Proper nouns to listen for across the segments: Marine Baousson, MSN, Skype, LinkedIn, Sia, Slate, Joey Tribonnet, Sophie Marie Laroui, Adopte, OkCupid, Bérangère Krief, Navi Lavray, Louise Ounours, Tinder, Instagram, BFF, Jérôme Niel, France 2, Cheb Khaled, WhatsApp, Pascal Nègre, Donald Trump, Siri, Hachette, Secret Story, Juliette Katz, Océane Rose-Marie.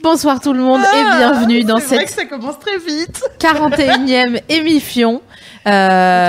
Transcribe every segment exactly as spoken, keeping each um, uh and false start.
Bonsoir tout le monde ah, et bienvenue dans cette vrai que ça commence très vite. quarante et unième émission. Euh,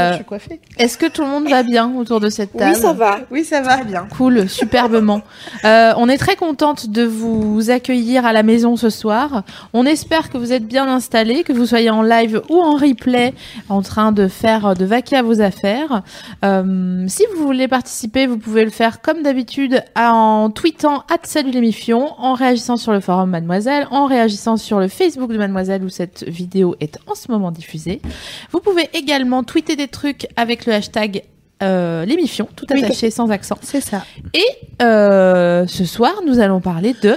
Attends, je suis coiffée. Est-ce que tout le monde va bien autour de cette table ? Oui, ça va. Oui, ça va bien. Cool, superbement. euh, on est très contente de vous accueillir à la maison ce soir. On espère que vous êtes bien installés, que vous soyez en live ou en replay, en train de faire, de vaquer à vos affaires. Euh, si vous voulez participer, vous pouvez le faire comme d'habitude en tweetant arobase salut l'émission, en réagissant sur le forum Mademoiselle, en réagissant sur le Facebook de Mademoiselle où cette vidéo est en ce moment diffusée. Vous pouvez également tweeter des trucs avec le hashtag euh, l'émission, tout attaché, oui, sans accent. C'est ça. Et euh, ce soir, nous allons parler de...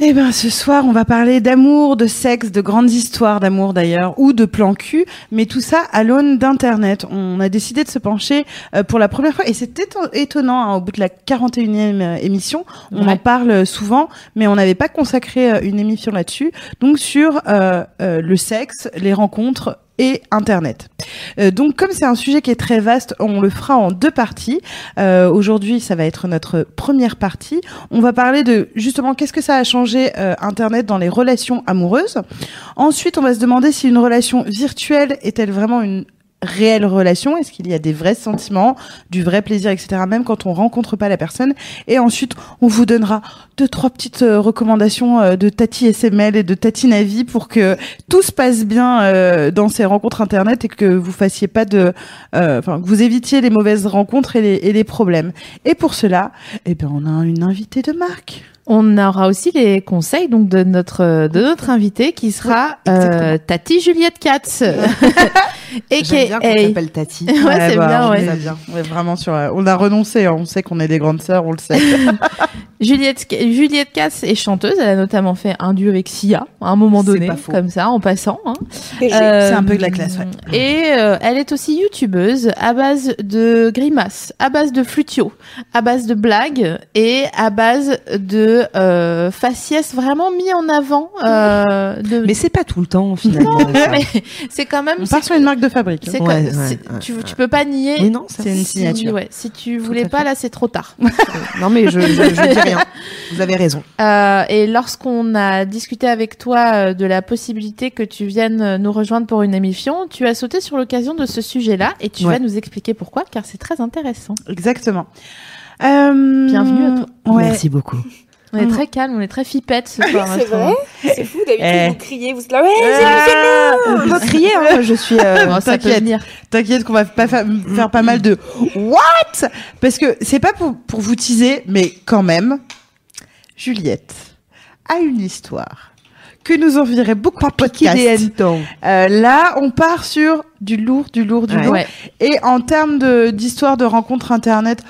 Eh ben, ce soir, on va parler d'amour, de sexe, de grandes histoires d'amour d'ailleurs, ou de plan cul, mais tout ça à l'aune d'Internet. On a décidé de se pencher euh, pour la première fois, et c'est étonnant, hein, au bout de la quarante et unième émission, on ouais. en parle souvent, mais on n'avait pas consacré euh, une émission là-dessus, donc sur euh, euh, le sexe, les rencontres, et Internet. Euh, donc, comme c'est un sujet qui est très vaste, on le fera en deux parties. Euh, aujourd'hui, ça va être notre première partie. On va parler de, justement, qu'est-ce que ça a changé euh, Internet dans les relations amoureuses. Ensuite, on va se demander si une relation virtuelle est-elle vraiment une réelle relation. Est-ce qu'il y a des vrais sentiments, du vrai plaisir, et cetera, même quand on rencontre pas la personne. Et ensuite, on vous donnera deux, trois petites euh, recommandations euh, de Tati S M L et de Tati Navi pour que tout se passe bien euh, dans ces rencontres Internet et que vous fassiez pas de, enfin, euh, que vous évitiez les mauvaises rencontres et les, et les problèmes. Et pour cela, eh ben, on a une invitée de marque. On aura aussi les conseils donc de notre de notre invitée qui sera oui, euh, Tati Juliette Katz. Et qui est s'appelle Tati. Ouais, ouais c'est bah, bien, ouais. C'est bien. On est vraiment sur la... on a renoncé, hein. On sait qu'on est des grandes sœurs, on le sait. Juliette Juliette Katz est chanteuse, elle a notamment fait un duo avec Sia à un moment donné comme ça en passant hein. Euh, c'est un peu de la classe, ouais. Et euh, elle est aussi youtubeuse à base de grimaces, à base de flutio, à base de blagues et à base de Euh, faciès vraiment mis en avant euh, de... mais c'est pas tout le temps finalement. Non, mais c'est quand même, on part sur une marque de fabrique, c'est ouais, comme, ouais, c'est, ouais, tu, ouais. tu peux pas nier, mais non, ça, c'est une signature, si, ouais, si tu voulais tout pas là c'est trop tard. Non mais je, je, je dis rien, vous avez raison. Euh, et lorsqu'on a discuté avec toi de la possibilité que tu viennes nous rejoindre pour une émission, tu as sauté sur l'occasion de ce sujet là et tu ouais. vas nous expliquer pourquoi, car c'est très intéressant. Exactement. Euh... bienvenue à toi, ouais. Merci beaucoup. On est très calme, on est très fipette ce soir. C'est vrai ? C'est fou, d'habitude eh. vous criez, vous êtes là, ouais, c'est nous, c'est nous ! On peut crier, hein, je suis... Euh, bon, ça peut venir. T'inquiète qu'on va pas fa- faire pas mal de « What ?» Parce que c'est pas pour, pour vous teaser, mais quand même, Juliette a une histoire que nous enverrait beaucoup en podcast. Euh, là, on part sur du lourd, du lourd, du ouais. lourd. Ouais. Et en termes de, d'histoire de rencontre Internet...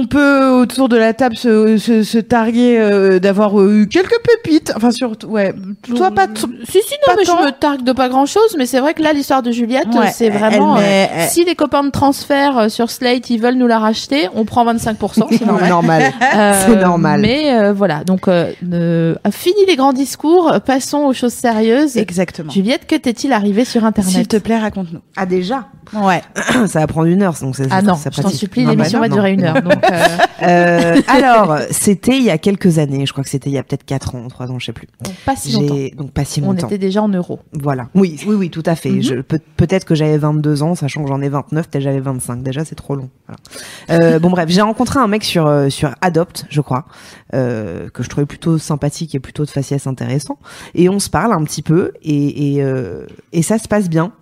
On peut autour de la table se, se, se targuer euh, d'avoir eu quelques pépites. Enfin, surtout, ouais. Toi, pas. T- si, si, non, mais tant. Je me targue de pas grand chose. Mais c'est vrai que là, l'histoire de Juliette, ouais, c'est vraiment. Elle, mais, euh, elle... Si les copains de transfert sur Slate, ils veulent nous la racheter, on prend vingt-cinq pour cent. C'est normal. normal. Euh, c'est normal. Mais euh, voilà. Donc, euh, euh, fini les grands discours. Passons aux choses sérieuses. Exactement. Juliette, que t'est-il arrivé sur Internet ? S'il te plaît, raconte-nous. Ah, déjà ? Ouais. Ça va prendre une heure. Donc c'est, ah non, ça je t'en supplie, non, l'émission bah non, va non. durer une heure. Donc, euh, alors, c'était il y a quelques années, je crois que c'était il y a peut-être quatre ans, trois ans, je sais plus. Donc pas si longtemps. J'ai... Donc pas si longtemps. On était déjà en euros. Voilà. Oui, oui, oui, tout à fait. Mm-hmm. Je, peut, peut-être que j'avais vingt-deux ans, sachant que j'en ai vingt-neuf, peut-être j'avais vingt-cinq. Déjà, c'est trop long. Voilà. Euh, bon, bref, j'ai rencontré un mec sur, sur Adopte, je crois, euh, que je trouvais plutôt sympathique et plutôt de faciès intéressant. Et on se parle un petit peu et, et, euh, et ça se passe bien.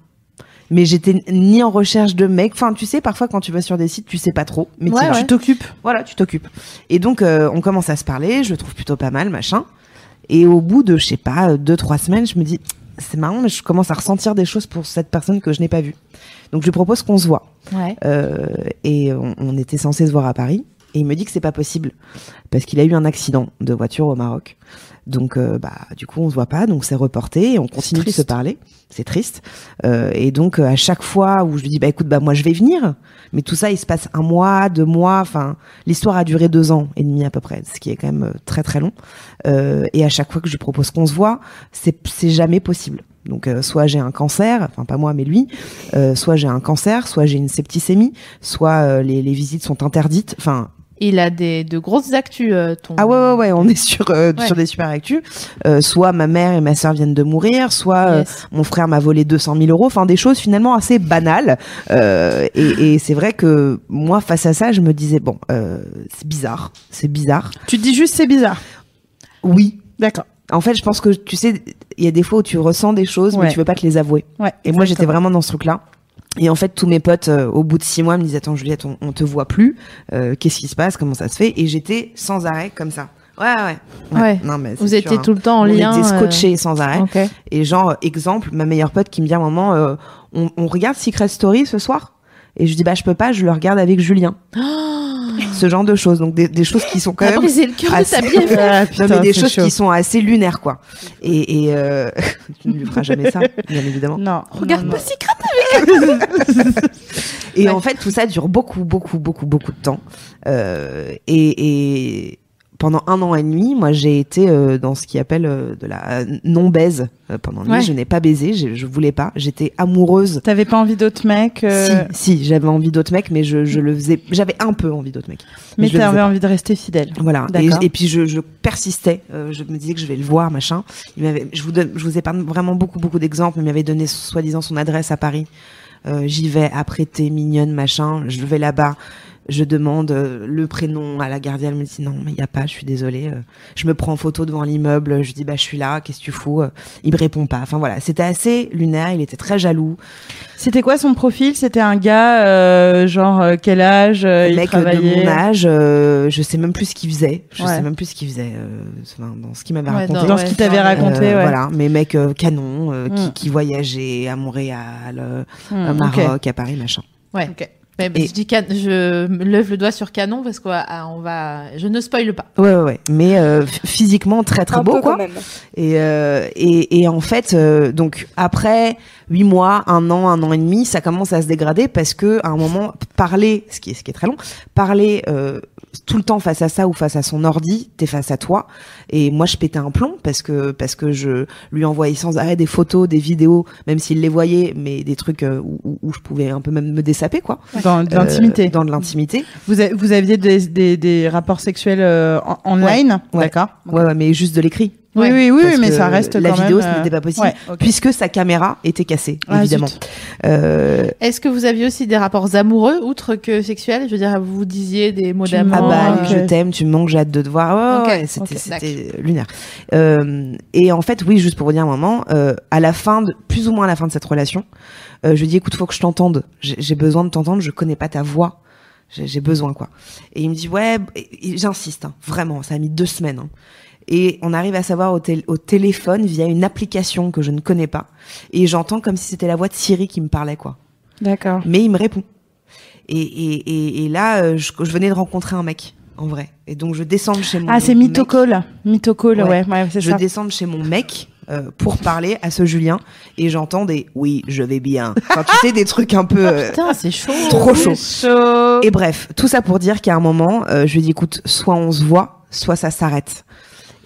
Mais j'étais ni en recherche de mec. Enfin, tu sais, parfois, quand tu vas sur des sites, tu sais pas trop. Mais ouais, ouais. tu t'occupes. Voilà, tu t'occupes. Et donc, euh, on commence à se parler. Je le trouve plutôt pas mal, machin. Et au bout de, je sais pas, deux, trois semaines, je me dis, c'est marrant, mais je commence à ressentir des choses pour cette personne que je n'ai pas vue. Donc, je lui propose qu'on se voit. Ouais. Euh, et on, on était censés se voir à Paris. Et il me dit que c'est pas possible parce qu'il a eu un accident de voiture au Maroc. Donc, euh, bah, du coup, on se voit pas, donc c'est reporté et on continue de se parler. C'est triste. Euh, et donc, euh, à chaque fois où je lui dis, bah, écoute, bah, moi, je vais venir, mais tout ça, il se passe un mois, deux mois. Enfin, l'histoire a duré deux ans et demi à peu près, ce qui est quand même très très long. Euh, et à chaque fois que je lui propose qu'on se voit, c'est c'est jamais possible. Donc, euh, soit j'ai un cancer, enfin pas moi, mais lui, euh, soit j'ai un cancer, soit j'ai une septicémie, soit euh, les les visites sont interdites. Enfin. Il a des de grosses actus. Euh, ton... Ah ouais ouais ouais, on est sur euh, ouais. sur des super actus. Euh, soit ma mère et ma sœur viennent de mourir, soit yes. euh, mon frère m'a volé deux cent mille euros. Enfin des choses finalement assez banales. Euh, et, et c'est vrai que moi face à ça, je me disais bon, euh, c'est bizarre, c'est bizarre. Tu te dis juste c'est bizarre. Oui, d'accord. En fait, je pense que tu sais, il y a des fois où tu ressens des choses, ouais. mais tu veux pas te les avouer. Ouais. Et moi, j'étais vraiment dans ce truc-là. Et en fait, tous mes potes, euh, au bout de six mois, me disaient « Attends, Juliette, on, on te voit plus. Euh, qu'est-ce qui se passe? Comment ça se fait ?» Et j'étais sans arrêt comme ça. Ouais, ouais. ouais. ouais. Non, mais vous sûr, étiez hein. tout le temps en on lien. On était scotchés euh... sans arrêt. Okay. Et genre, exemple, ma meilleure pote qui me dit à un moment euh, « on, on regarde Secret Story ce soir ?» Et je dis « Bah, je peux pas, je le regarde avec Julien. » Ce genre de choses, donc des, des choses qui sont quand t'as même brisé le cœur assez... de ta bière. Ah, putain, non, mais des choses chaud. Qui sont assez lunaires quoi. Et, et euh... tu ne lui feras jamais ça, bien évidemment. Non, regarde non, pas non. Secret avec. Et ouais. en fait, tout ça dure beaucoup, beaucoup, beaucoup, beaucoup de temps. Euh, et, et pendant un an et demi, moi, j'ai été euh, dans ce qu'ils appellent euh, de la euh, non baise. Euh, pendant une ouais. nuit, je n'ai pas baisé, je, je voulais pas, j'étais amoureuse. T'avais pas envie d'autres mecs euh... Si, si, j'avais envie d'autres mecs, mais je, je le faisais, j'avais un peu envie d'autres mecs. Mais, mais t'avais envie de rester fidèle. Voilà. Et, et puis je, je persistais, euh, je me disais que je vais le voir, machin. Il m'avait, je vous donne, je vous épargne vraiment beaucoup, beaucoup d'exemples, mais il m'avait donné soi-disant son adresse à Paris. Euh, j'y vais, après t'es mignonne, machin, je vais là-bas. Je demande le prénom à la gardienne, elle me dit non, mais il n'y a pas, je suis désolée. Je me prends en photo devant l'immeuble, je dis bah je suis là, qu'est-ce que tu fous? Il me répond pas. Enfin voilà, c'était assez lunaire, il était très jaloux. C'était quoi son profil? C'était un gars, euh, genre quel âge? Le il mec travaillait... de mon âge, euh, je sais même plus ce qu'il faisait. Je ouais. sais même plus ce qu'il faisait euh, dans ce qu'il m'avait ouais, raconté. Dans, dans ce qu'il t'avait raconté, euh, ouais. Voilà, mais mec euh, canon, euh, mm. qui, qui voyageait à Montréal, euh, mm, au Maroc, okay. à Paris, machin. Ouais, ok. Mais bah, je dis can- je me lève le doigt sur canon parce qu'on va, je ne spoile pas. Ouais ouais ouais. Mais euh, physiquement très très un beau peu quoi. Quand même. Et euh, et et en fait euh, donc après huit mois, un an, un an et demi, ça commence à se dégrader parce que à un moment parler, ce qui est ce qui est très long, parler euh, tout le temps face à ça ou face à son ordi, t'es face à toi. Et moi je pétais un plomb parce que parce que je lui envoyais sans arrêt des photos, des vidéos, même s'il les voyait, mais des trucs où, où, où je pouvais un peu même me dessaper quoi. Dans de l'intimité. Euh, dans de l'intimité. Vous a, vous aviez des des, des rapports sexuels euh, en, online, ouais, d'accord. Ouais, ouais, mais juste de l'écrit. Oui, oui, oui, mais ça reste quand même... La vidéo, ce n'était pas possible, ouais, okay. puisque sa caméra était cassée, ah, évidemment. Euh... Est-ce que vous aviez aussi des rapports amoureux, outre que sexuels? Je veux dire, vous disiez des mots d'amour... Ah bah, euh... je t'aime, tu me manques, j'ai hâte de te voir. Oh, okay, ouais, c'était, okay, c'était lunaire. Euh, et en fait, oui, juste pour vous dire un moment, euh, à la fin, de, plus ou moins à la fin de cette relation, euh, je lui dis, écoute, faut que je t'entende. J'ai, j'ai besoin de t'entendre, je connais pas ta voix. J'ai, j'ai besoin, quoi. Et il me dit, ouais, j'insiste, hein, vraiment, ça a mis deux semaines, hein. Et on arrive à savoir au, tél- au téléphone via une application que je ne connais pas. Et j'entends comme si c'était la voix de Siri qui me parlait, quoi. D'accord. Mais il me répond. Et, et, et, et là, je, je venais de rencontrer un mec, en vrai. Et donc, je descends de chez mon Ah, c'est mon Mitocole. Mec. Mitocole, ouais. ouais, ouais c'est je ça. descends de chez mon mec euh, pour parler à ce Julien. Et j'entends des « oui, je vais bien ». Enfin, tu sais, des trucs un peu... Euh, oh, putain, c'est chaud. Trop chaud. C'est chaud. Et bref, tout ça pour dire qu'à un moment, euh, je lui ai dit « écoute, soit on se voit, soit ça s'arrête ».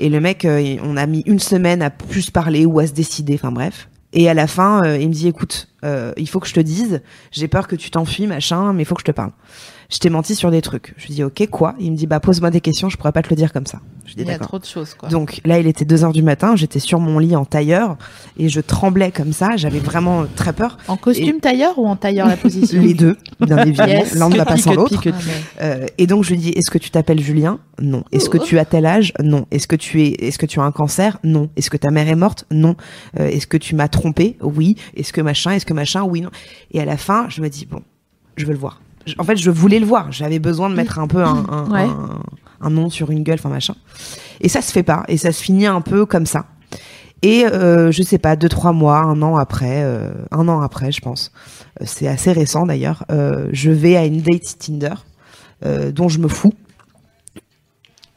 Et le mec, euh, on a mis une semaine à plus parler ou à se décider, enfin bref. Et à la fin, euh, il me dit, écoute, euh, il faut que je te dise, j'ai peur que tu t'enfuis, machin, mais il faut que je te parle. Je t'ai menti sur des trucs. Je lui dis, ok, quoi? Il me dit, bah pose-moi des questions, je pourrais pas te le dire comme ça. Je dis, il y d'accord. a trop de choses, quoi. Donc là, il était deux heures du matin, j'étais sur mon lit en tailleur, et je tremblais comme ça, j'avais vraiment très peur. En costume et... tailleur ou en tailleur la position? Les deux, bien évidemment, yes. l'un ne va pas sans l'autre. Ah, mais... euh, et donc je lui dis, est-ce que tu t'appelles Julien? Non. Est-ce que tu as tel âge? Non. Est-ce que tu es, est-ce que tu as un cancer? Non. Est-ce que ta mère est morte? Non. Euh, est-ce que tu m'as trompé? Oui. Est-ce que machin? Est-ce que machin? Oui, non. Et à la fin, je me dis, bon, je veux le voir. Je, en fait, je voulais le voir. J'avais besoin de mettre un peu un, un, ouais. un, un nom sur une gueule, enfin machin. Et ça se fait pas. Et ça se finit un peu comme ça. Et euh, je sais pas, deux trois mois, un an après, euh, un an après, je pense. C'est assez récent d'ailleurs. Euh, je vais à une date Tinder, euh, dont je me fous.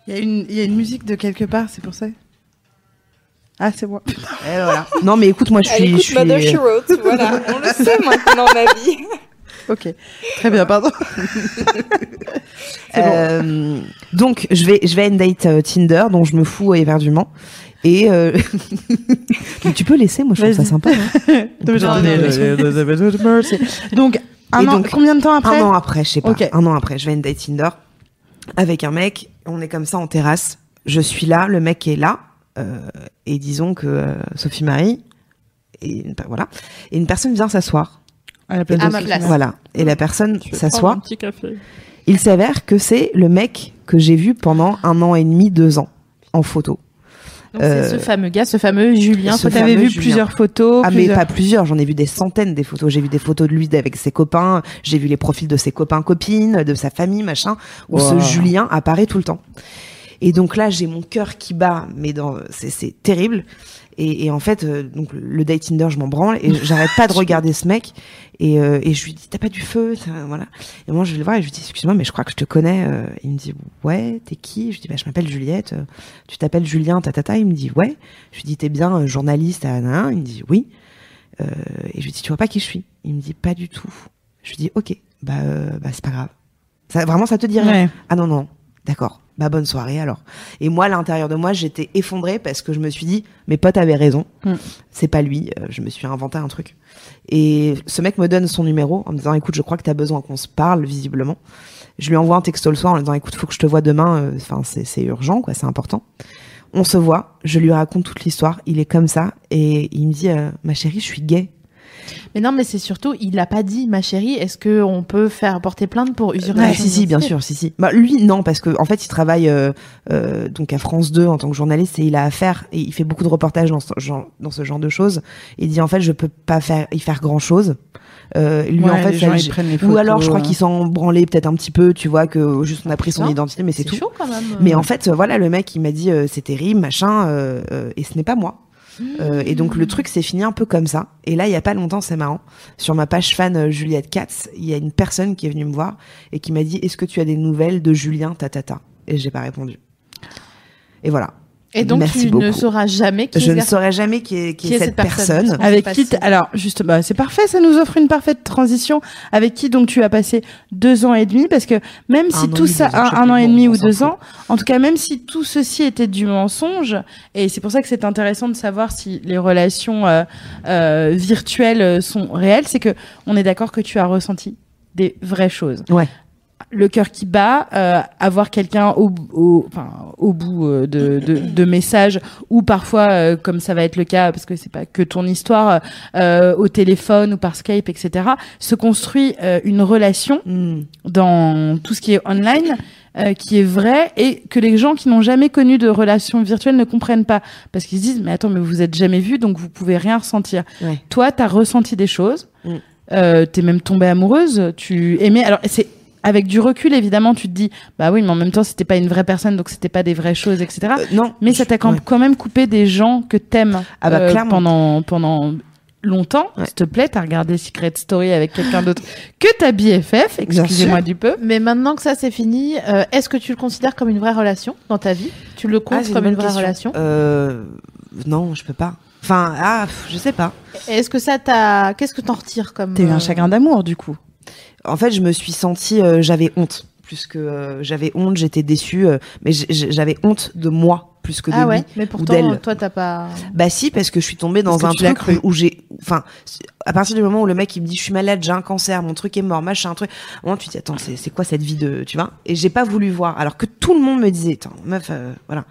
Il y a une, il y a une musique de quelque part, c'est pour ça. Ah, c'est moi. Et voilà. Non, mais écoute, moi, je suis... Elle écoute Mother She Wrote, voilà. On le sait maintenant, ma vie. Ok, très bien, pardon. euh, bon. Donc, je vais, je vais à une date euh, Tinder, dont je me fous éperdument. Et euh... mais tu peux laisser, moi je trouve ça sympa. Hein. donc, un an, donc, combien de temps après? Un an après, je sais pas. Okay. Un an après, je vais à une date Tinder avec un mec. On est comme ça en terrasse. Je suis là, le mec est là. Euh, et disons que euh, Sophie Marie, et une, voilà, et une personne vient s'asseoir. À, la place à ma place. Voilà. Et la personne je s'assoit. Il s'avère que c'est le mec que j'ai vu pendant un an et demi, deux ans, en photo. Donc euh, c'est ce fameux gars, ce fameux Julien. Tu avais vu Julien. plusieurs photos. Ah plusieurs... mais pas plusieurs, j'en ai vu des centaines des photos. J'ai vu des photos de lui avec ses copains, j'ai vu les profils de ses copains, copines, de sa famille, machin, où wow. ce Julien apparaît tout le temps. Et donc là, j'ai mon cœur qui bat, mais dans... c'est, c'est terrible. Et, et en fait, euh, donc le date Tinder, je m'en branle et j'arrête pas de regarder ce mec. Et, euh, et je lui dis, t'as pas du feu, voilà. Et moi, je vais le voir et je lui dis, excuse-moi, mais je crois que je te connais. Euh, il me dit, ouais, t'es qui? Je lui dis, bah, je m'appelle Juliette. Euh, tu t'appelles Julien, tatata. Il me dit, ouais. Je lui dis, t'es bien euh, journaliste, nanana. Il me dit, oui. Euh, et je lui dis, tu vois pas qui je suis? Il me dit, pas du tout. Je lui dis, ok, bah, euh, bah c'est pas grave. Ça, vraiment, ça te dit rien? Ouais. Ah non, non, d'accord. Bah bonne soirée alors. Et moi, à l'intérieur de moi, j'étais effondrée parce que je me suis dit, mes potes avaient raison, mm. c'est pas lui, euh, je me suis inventé un truc. Et ce mec me donne son numéro en me disant, écoute, je crois que t'as besoin qu'on se parle, visiblement. Je lui envoie un texto le soir en lui disant, écoute, faut que je te voie demain, enfin, euh, c'est, c'est urgent, quoi, c'est important. On se voit, je lui raconte toute l'histoire, il est comme ça, et il me dit, euh, ma chérie, je suis gay. Mais non, mais c'est surtout, il a pas dit, ma chérie, est-ce que on peut faire porter plainte pour usurpation? Ah, si, si, bien sûr, si, si. Bah, lui, non, parce que, en fait, il travaille, euh, euh, donc à France deux en tant que journaliste et il a affaire, et il fait beaucoup de reportages dans ce genre, dans ce genre de choses. Et il dit, en fait, je peux pas faire, y faire grand chose. Euh, lui, ouais, en fait, ça, gens, photos, ou alors, je crois euh... qu'il s'en branlait peut-être un petit peu, tu vois, que juste on a pris son non, identité, mais c'est, c'est tout. Chaud, quand même. Mais en fait, voilà, le mec, il m'a dit, euh, c'est terrible, machin, euh, euh, et ce n'est pas moi. Euh, et donc le truc s'est fini un peu comme ça. Et là, il y a pas longtemps, c'est marrant, sur ma page fan euh, Juliette Katz, il y a une personne qui est venue me voir et qui m'a dit, est-ce que tu as des nouvelles de Julien tatata? Et j'ai pas répondu. Et voilà. Et donc Merci tu beaucoup. ne sauras jamais qui est. Je ne saurai jamais qui est, qui qui est, est cette, cette personne. personne. Avec qui t- Alors juste, bah, c'est parfait, ça nous offre une parfaite transition. Avec qui donc tu as passé deux ans et demi, parce que même un si tout ça, un, un an et demi ou deux ans, en tout cas même si tout ceci était du mensonge, et c'est pour ça que c'est intéressant de savoir si les relations euh, euh, virtuelles sont réelles, c'est que on est d'accord que tu as ressenti des vraies choses. Ouais. Le cœur qui bat, euh, avoir quelqu'un au, au, enfin, au bout euh, de, de, de messages, ou parfois, euh, comme ça va être le cas, parce que c'est pas que ton histoire, euh, au téléphone ou par Skype, et cetera, se construit euh, une relation mm. dans tout ce qui est online, euh, qui est vrai, et que les gens qui n'ont jamais connu de relation virtuelle ne comprennent pas. Parce qu'ils se disent, mais attends, mais vous êtes jamais vus, donc vous pouvez rien ressentir. Ouais. Toi, t'as ressenti des choses, mm. euh, t'es même tombée amoureuse, tu aimais, alors c'est, avec du recul, évidemment, tu te dis, bah oui, mais en même temps, c'était pas une vraie personne, donc c'était pas des vraies choses, et cetera. Euh, non. Mais ça t'a quand, ouais. quand même coupé des gens que t'aimes ah bah, euh, pendant, pendant longtemps. Ouais. S'il te plaît, t'as regardé Secret Story avec quelqu'un d'autre que ta B F F, excusez-moi du peu. Mais maintenant que ça, c'est fini, euh, est-ce que tu le considères comme une vraie relation dans ta vie? Tu le comptes ah, comme une vraie question. relation euh, Non, je peux pas. Enfin, ah, pff, je sais pas. Est-ce que ça t'a... Qu'est-ce que t'en retires comme... T'es euh... un chagrin d'amour, du coup. En fait, je me suis sentie, euh, j'avais honte, plus que euh, j'avais honte, j'étais déçue, euh, mais j'avais honte de moi plus que de ah ouais, lui. Mais pourtant, ou d'elle. Toi, t'as pas. Bah si, parce que je suis tombée dans parce un truc où, où j'ai, enfin, à partir du moment où le mec il me dit, je suis malade, j'ai un cancer, mon truc est mort, machin, un truc. Au moment, tu te dis, attends, c'est, c'est quoi cette vie de, tu vois? Et j'ai pas voulu voir, alors que tout le monde me disait, attends, meuf, euh, voilà.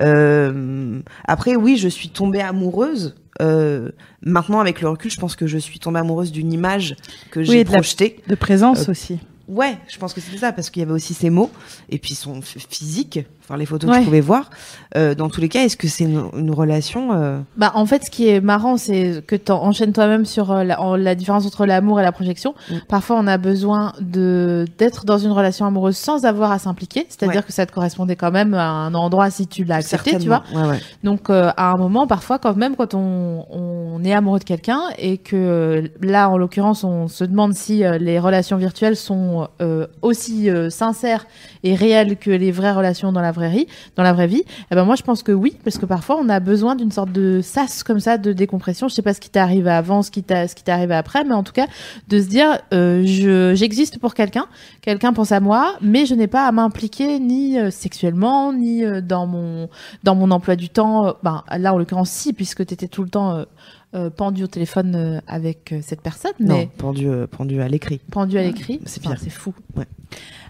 Euh, après, oui, je suis tombée amoureuse. Euh, maintenant, avec le recul, je pense que je suis tombée amoureuse d'une image que j'ai oui, projetée. De, de présence euh, aussi. Ouais, je pense que c'était ça, parce qu'il y avait aussi ses mots, et puis son f- physique, enfin les photos ouais. que je pouvais voir. Euh, dans tous les cas, est-ce que c'est une, une relation euh... Bah en fait, ce qui est marrant, c'est que tu enchaînes toi-même sur euh, la, en, la différence entre l'amour et la projection. Mmh. Parfois, on a besoin de d'être dans une relation amoureuse sans avoir à s'impliquer, c'est-à-dire ouais. que ça te correspondait quand même à un endroit si tu l'as accepté, tu vois. Ouais, ouais. Donc euh, à un moment, parfois, quand même, quand on, on est amoureux de quelqu'un et que là, en l'occurrence, on se demande si euh, les relations virtuelles sont euh, aussi euh, sincères et réelles que les vraies relations dans la vraie vraie vie, dans la vraie vie, eh ben moi je pense que oui, parce que parfois on a besoin d'une sorte de sas comme ça de décompression. Je sais pas ce qui t'est arrivé avant, ce qui t'a ce qui t'est arrivé après, mais en tout cas de se dire euh, je j'existe pour quelqu'un, quelqu'un pense à moi, mais je n'ai pas à m'impliquer ni euh, sexuellement ni euh, dans mon dans mon emploi du temps. Euh, ben là en l'occurrence si, puisque t'étais tout le temps euh, Euh, pendu au téléphone euh, avec euh, cette personne, mais non, pendu, euh, pendu à l'écrit. Pendu à l'écrit, c'est enfin, c'est fou. Ouais.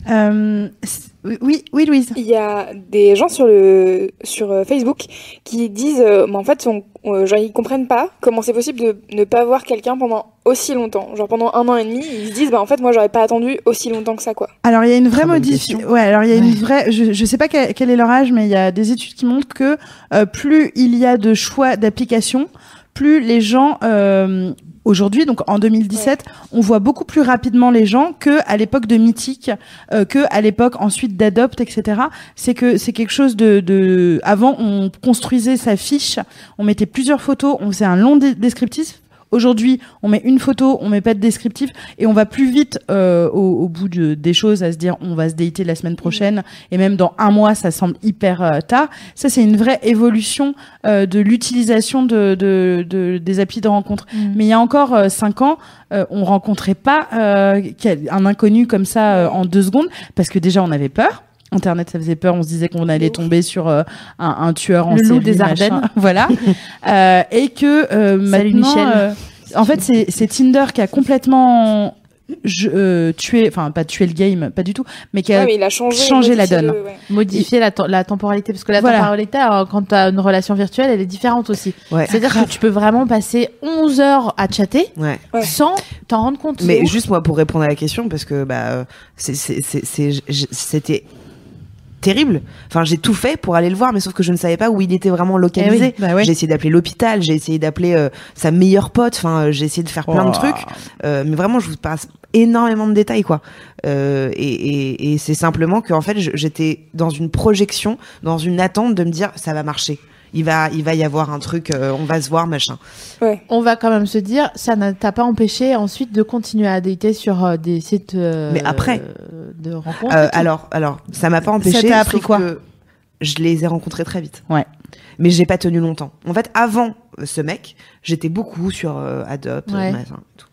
Euh, c'est... Oui, oui, Louise. Il y a des gens sur le sur Facebook qui disent, euh, bah, en fait, on, euh, genre ils comprennent pas comment c'est possible de ne pas voir quelqu'un pendant aussi longtemps, genre pendant un an et demi. Ils se disent, bah en fait, moi, j'aurais pas attendu aussi longtemps que ça, quoi. Alors il y a une vraie modification. Ouais, alors il y a ouais. une vraie. Je je sais pas quel, quel est leur âge, mais il y a des études qui montrent que euh, plus il y a de choix d'applications, plus les gens euh, aujourd'hui, donc en deux mille dix-sept, ouais. on voit beaucoup plus rapidement les gens que à l'époque de Mythique, euh, que à l'époque ensuite d'Adopte, et cetera. C'est que c'est quelque chose de, de. Avant, on construisait sa fiche, on mettait plusieurs photos, on faisait un long dé- descriptif. Aujourd'hui, on met une photo, on met pas de descriptif, et on va plus vite euh, au, au bout de, des choses, à se dire on va se dater la semaine prochaine, et même dans un mois, ça semble hyper euh, tard. Ça, c'est une vraie évolution euh, de l'utilisation de, de, de des applis de rencontre. Mmh. Mais il y a encore euh, cinq ans, euh, on rencontrait pas euh, un inconnu comme ça euh, en deux secondes, parce que déjà on avait peur. Internet, ça faisait peur. On se disait qu'on allait tomber sur euh, un, un tueur en série, le loup des Ardennes, voilà. euh, et que euh, maintenant, Michel. Euh, en fait, c'est, c'est Tinder qui a complètement je, euh, tué, enfin pas tué le game, pas du tout, mais qui a, ouais, mais a changé, changé la donne, le, ouais. modifié la, to- la temporalité, parce que la voilà. temporalité, alors, quand t'as une relation virtuelle, elle est différente aussi. Ouais. C'est-à-dire que tu peux vraiment passer onze heures à chatter ouais. sans t'en rendre compte. Mais juste moi pour répondre à la question, parce que bah c'est, c'est, c'est, c'est, c'est, c'était terrible. Enfin, j'ai tout fait pour aller le voir, mais sauf que je ne savais pas où il était vraiment localisé. Eh oui, bah ouais. J'ai essayé d'appeler l'hôpital, j'ai essayé d'appeler euh, sa meilleure pote. Enfin, j'ai essayé de faire plein oh. de trucs, euh, mais vraiment, je vous passe énormément de détails, quoi. Euh, et, et, et c'est simplement que, en fait, j'étais dans une projection, dans une attente de me dire ça va marcher. Il va, il va y avoir un truc, euh, on va se voir, machin. Ouais. On va quand même se dire, ça ne t'a pas empêché ensuite de continuer à dater sur euh, des sites euh, mais après, euh, de rencontres. Euh, alors, alors, ça m'a pas empêché. Ça t'a appris quoi ? Je les ai rencontrés très vite. Ouais. Mais j'ai pas tenu longtemps. En fait, avant ce mec, j'étais beaucoup sur euh, Adopte, ouais. machin, tout.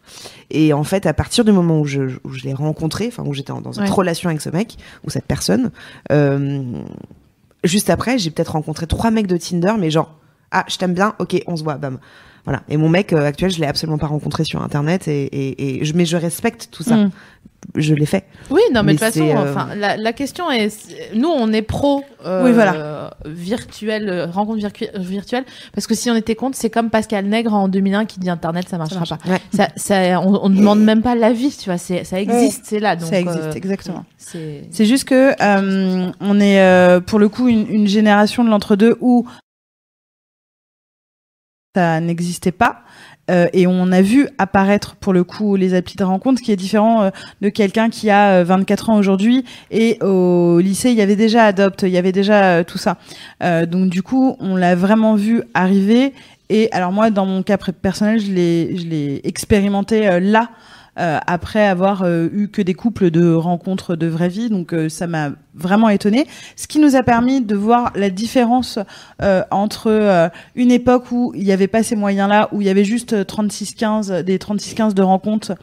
Et en fait, à partir du moment où je, où je l'ai rencontré, enfin où j'étais dans cette ouais. relation avec ce mec ou cette personne. Euh, Juste après, j'ai peut-être rencontré trois mecs de Tinder, mais genre, ah, je t'aime bien, ok, on se voit, bam. Voilà. Et mon mec euh, actuel, je l'ai absolument pas rencontré sur Internet, et, et, et je, mais je respecte tout ça. Mmh. Je l'ai fait. Oui, non, mais, mais de toute façon, euh... enfin, la, la question est, nous, on est pro euh, oui, voilà. euh, virtuel, rencontre vircu- virtuelle, parce que si on était contre, c'est comme Pascal Nègre en deux mille un qui dit Internet, ça marchera ça marche. pas. Ouais. Ça, ça, on ne demande même pas l'avis, tu vois, c'est, ça existe, ouais. c'est là. Donc, ça existe, euh, exactement. C'est... c'est juste que euh, on est euh, pour le coup une, une génération de l'entre-deux où ça n'existait pas. Euh, et on a vu apparaître pour le coup les applis de rencontre, ce qui est différent euh, de quelqu'un qui a euh, vingt-quatre ans aujourd'hui, et au lycée il y avait déjà Adopte, il y avait déjà euh, tout ça. Euh, donc du coup on l'a vraiment vu arriver. Et alors moi dans mon cas personnel je l'ai, je l'ai expérimenté euh, là. Euh, après avoir euh, eu que des couples de rencontres de vraie vie, donc euh, ça m'a vraiment étonnée. Ce qui nous a permis de voir la différence euh, entre euh, une époque où il n'y avait pas ces moyens-là, où il y avait juste trente-six quinze, des trente-six quinze de rencontres,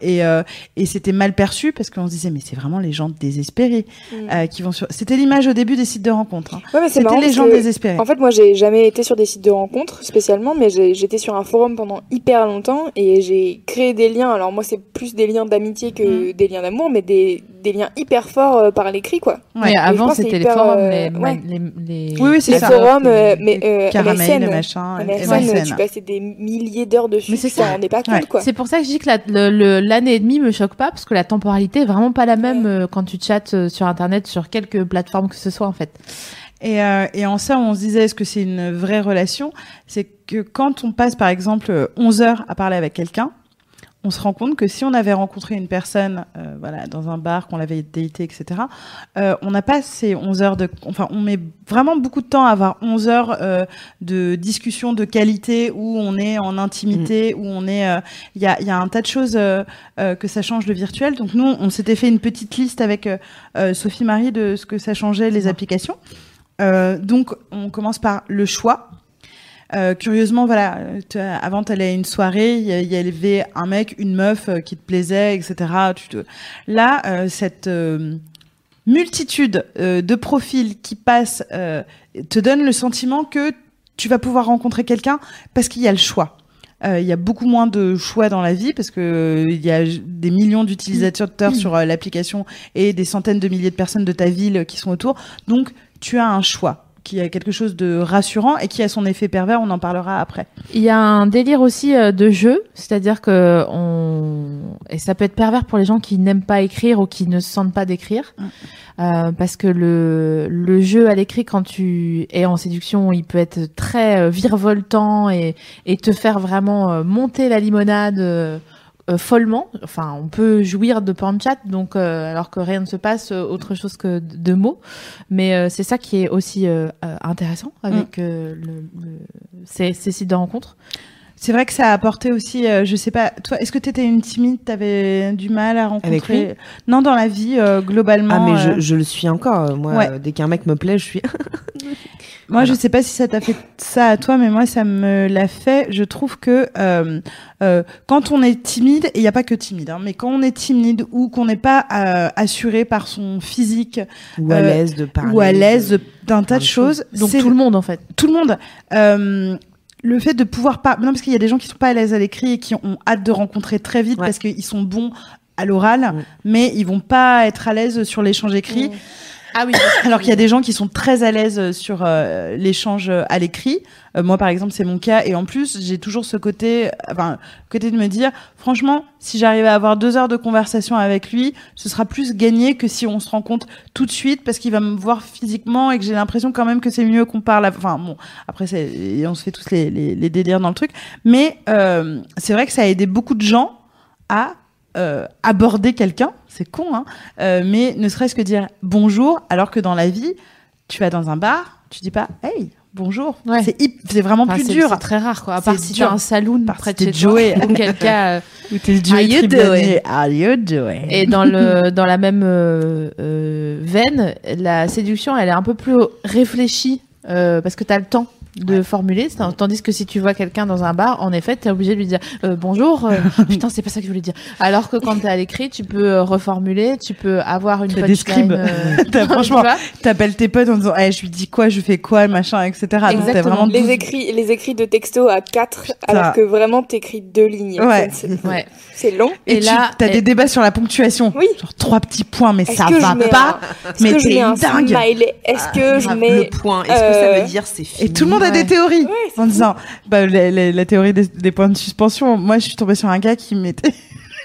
et, euh, et c'était mal perçu parce qu'on se disait mais c'est vraiment les gens désespérés mmh. euh, qui vont sur. C'était l'image au début des sites de rencontres. Hein. Ouais, mais c'est c'était les gens désespérés. En fait, moi, j'ai jamais été sur des sites de rencontres spécialement, mais j'ai, j'étais sur un forum pendant hyper longtemps et j'ai créé des liens. Alors moi, c'est plus des liens d'amitié que mmh. des liens d'amour, mais des, des liens hyper forts euh, par l'écrit, quoi. Ouais, avant, c'était les forums, euh, les, ouais. les, les, les. Oui, oui, c'est les ça. Forums, euh, mais euh, caramel, le machin, M S N. Tu passais des milliers d'heures dessus. Mais c'est ça, on n'est pas compte, quoi. C'est pour ça que je dis que le Le, l'année et demie me choque pas parce que la temporalité est vraiment pas la même euh, quand tu chattes euh, sur Internet, sur quelque plateforme que ce soit en fait. Et, euh, et en ça, on se disait, est-ce que c'est une vraie relation ? C'est que quand on passe par exemple onze heures à parler avec quelqu'un, on se rend compte que si on avait rencontré une personne euh, voilà, dans un bar, qu'on l'avait datée, et cetera, euh, on n'a pas ces onze heures de... Enfin, on met vraiment beaucoup de temps à avoir onze heures euh, de discussion de qualité où on est en intimité, mmh. où on est... Il euh, y, a, y a un tas de choses euh, euh, que ça change de virtuel. Donc nous, on s'était fait une petite liste avec euh, Sophie Marie de ce que ça changeait les applications. Euh, donc, on commence par le choix. Euh, curieusement, voilà, avant t'allais à une soirée, il y, y avait un mec, une meuf euh, qui te plaisait, et cetera. Tu te... Là, euh, cette euh, multitude euh, de profils qui passent euh, te donne le sentiment que tu vas pouvoir rencontrer quelqu'un parce qu'il y a le choix. Il euh, y a beaucoup moins de choix dans la vie parce que il y a des millions d'utilisateurs mmh. sur euh, l'application et des centaines de milliers de personnes de ta ville qui sont autour. Donc, tu as un choix. Qui a quelque chose de rassurant et qui a son effet pervers, on en parlera après. Il y a un délire aussi de jeu, c'est-à-dire que on... et ça peut être pervers pour les gens qui n'aiment pas écrire ou qui ne se sentent pas d'écrire, euh, parce que le, le jeu à l'écrit, quand tu es en séduction, il peut être très virevoltant et, et te faire vraiment monter la limonade euh, follement. Enfin, on peut jouir de pornchat, donc euh, alors que rien ne se passe, euh, autre chose que de mots. Mais euh, c'est ça qui est aussi euh, intéressant avec mmh. euh, le, le... ces, ces sites de rencontres. C'est vrai que ça a apporté aussi, euh, je sais pas, toi, est-ce que t'étais une timide, t'avais du mal à rencontrer? Avec lui? Non, dans la vie, euh, globalement. Ah, mais euh... je, je le suis encore. Moi, ouais. euh, dès qu'un mec me plaît, je suis... Moi, voilà. Je sais pas si ça t'a fait ça à toi, mais moi, ça me l'a fait. Je trouve que euh, euh, quand on est timide, et il n'y a pas que timide, hein, mais quand on est timide ou qu'on n'est pas euh, assuré par son physique... Ou à euh, l'aise de parler. Ou à l'aise de, d'un tas de choses. Donc tout le monde, en fait. Tout le monde. Euh, Le fait de pouvoir pas... Non, parce qu'il y a des gens qui sont pas à l'aise à l'écrit et qui ont hâte de rencontrer très vite ouais. parce qu'ils sont bons à l'oral, oui. mais ils vont pas être à l'aise sur l'échange écrit. Mmh. Ah oui. Alors qu'il y a des gens qui sont très à l'aise sur euh, l'échange à l'écrit. Euh, moi, par exemple, c'est mon cas. Et en plus, j'ai toujours ce côté... Enfin, côté de me dire, franchement, si j'arrive à avoir deux heures de conversation avec lui, ce sera plus gagné que si on se rencontre tout de suite parce qu'il va me voir physiquement et que j'ai l'impression quand même que c'est mieux qu'on parle. À... Enfin, bon, après, c'est... on se fait tous les, les, les délires dans le truc. Mais euh, c'est vrai que ça a aidé beaucoup de gens à... Euh, aborder quelqu'un, c'est con, hein, euh, mais ne serait-ce que dire bonjour, alors que dans la vie, tu vas dans un bar, tu dis pas hey, bonjour, ouais. c'est, hip, c'est vraiment enfin, plus c'est, dur. C'est très rare, quoi, à part si tu as un saloon près de chez Joey. Toi, ou quelqu'un où t'es Joey Tribonnet, are you doing? Et dans, le, dans la même euh, euh, veine, la séduction, elle est un peu plus réfléchie, euh, parce que t'as le temps de ouais. formuler, tandis que si tu vois quelqu'un dans un bar, en effet, t'es obligé de lui dire euh, bonjour, euh, putain, c'est pas ça que je voulais dire. Alors que quand t'es à l'écrit, tu peux reformuler, tu peux avoir une punchline. Euh... t'as, franchement, t'appelles tes potes en disant, hey, je lui dis quoi, je fais quoi, machin, et cetera. Exactement. Donc, t'as vraiment les tout... écrits, les écrits de texto à quatre, putain. Alors que vraiment t'écris deux lignes. Ouais. C'est... ouais. c'est long. Et, et tu, là, t'as et... des débats sur la ponctuation. Oui. Genre trois petits points, mais est-ce ça va pas. Un... Mais t'es dingue. Est-ce que je mets le point? Est-ce que ça veut dire c'est fini? A des théories ouais, en disant bah, la, la, la théorie des, des points de suspension. Moi, je suis tombée sur un gars qui mettait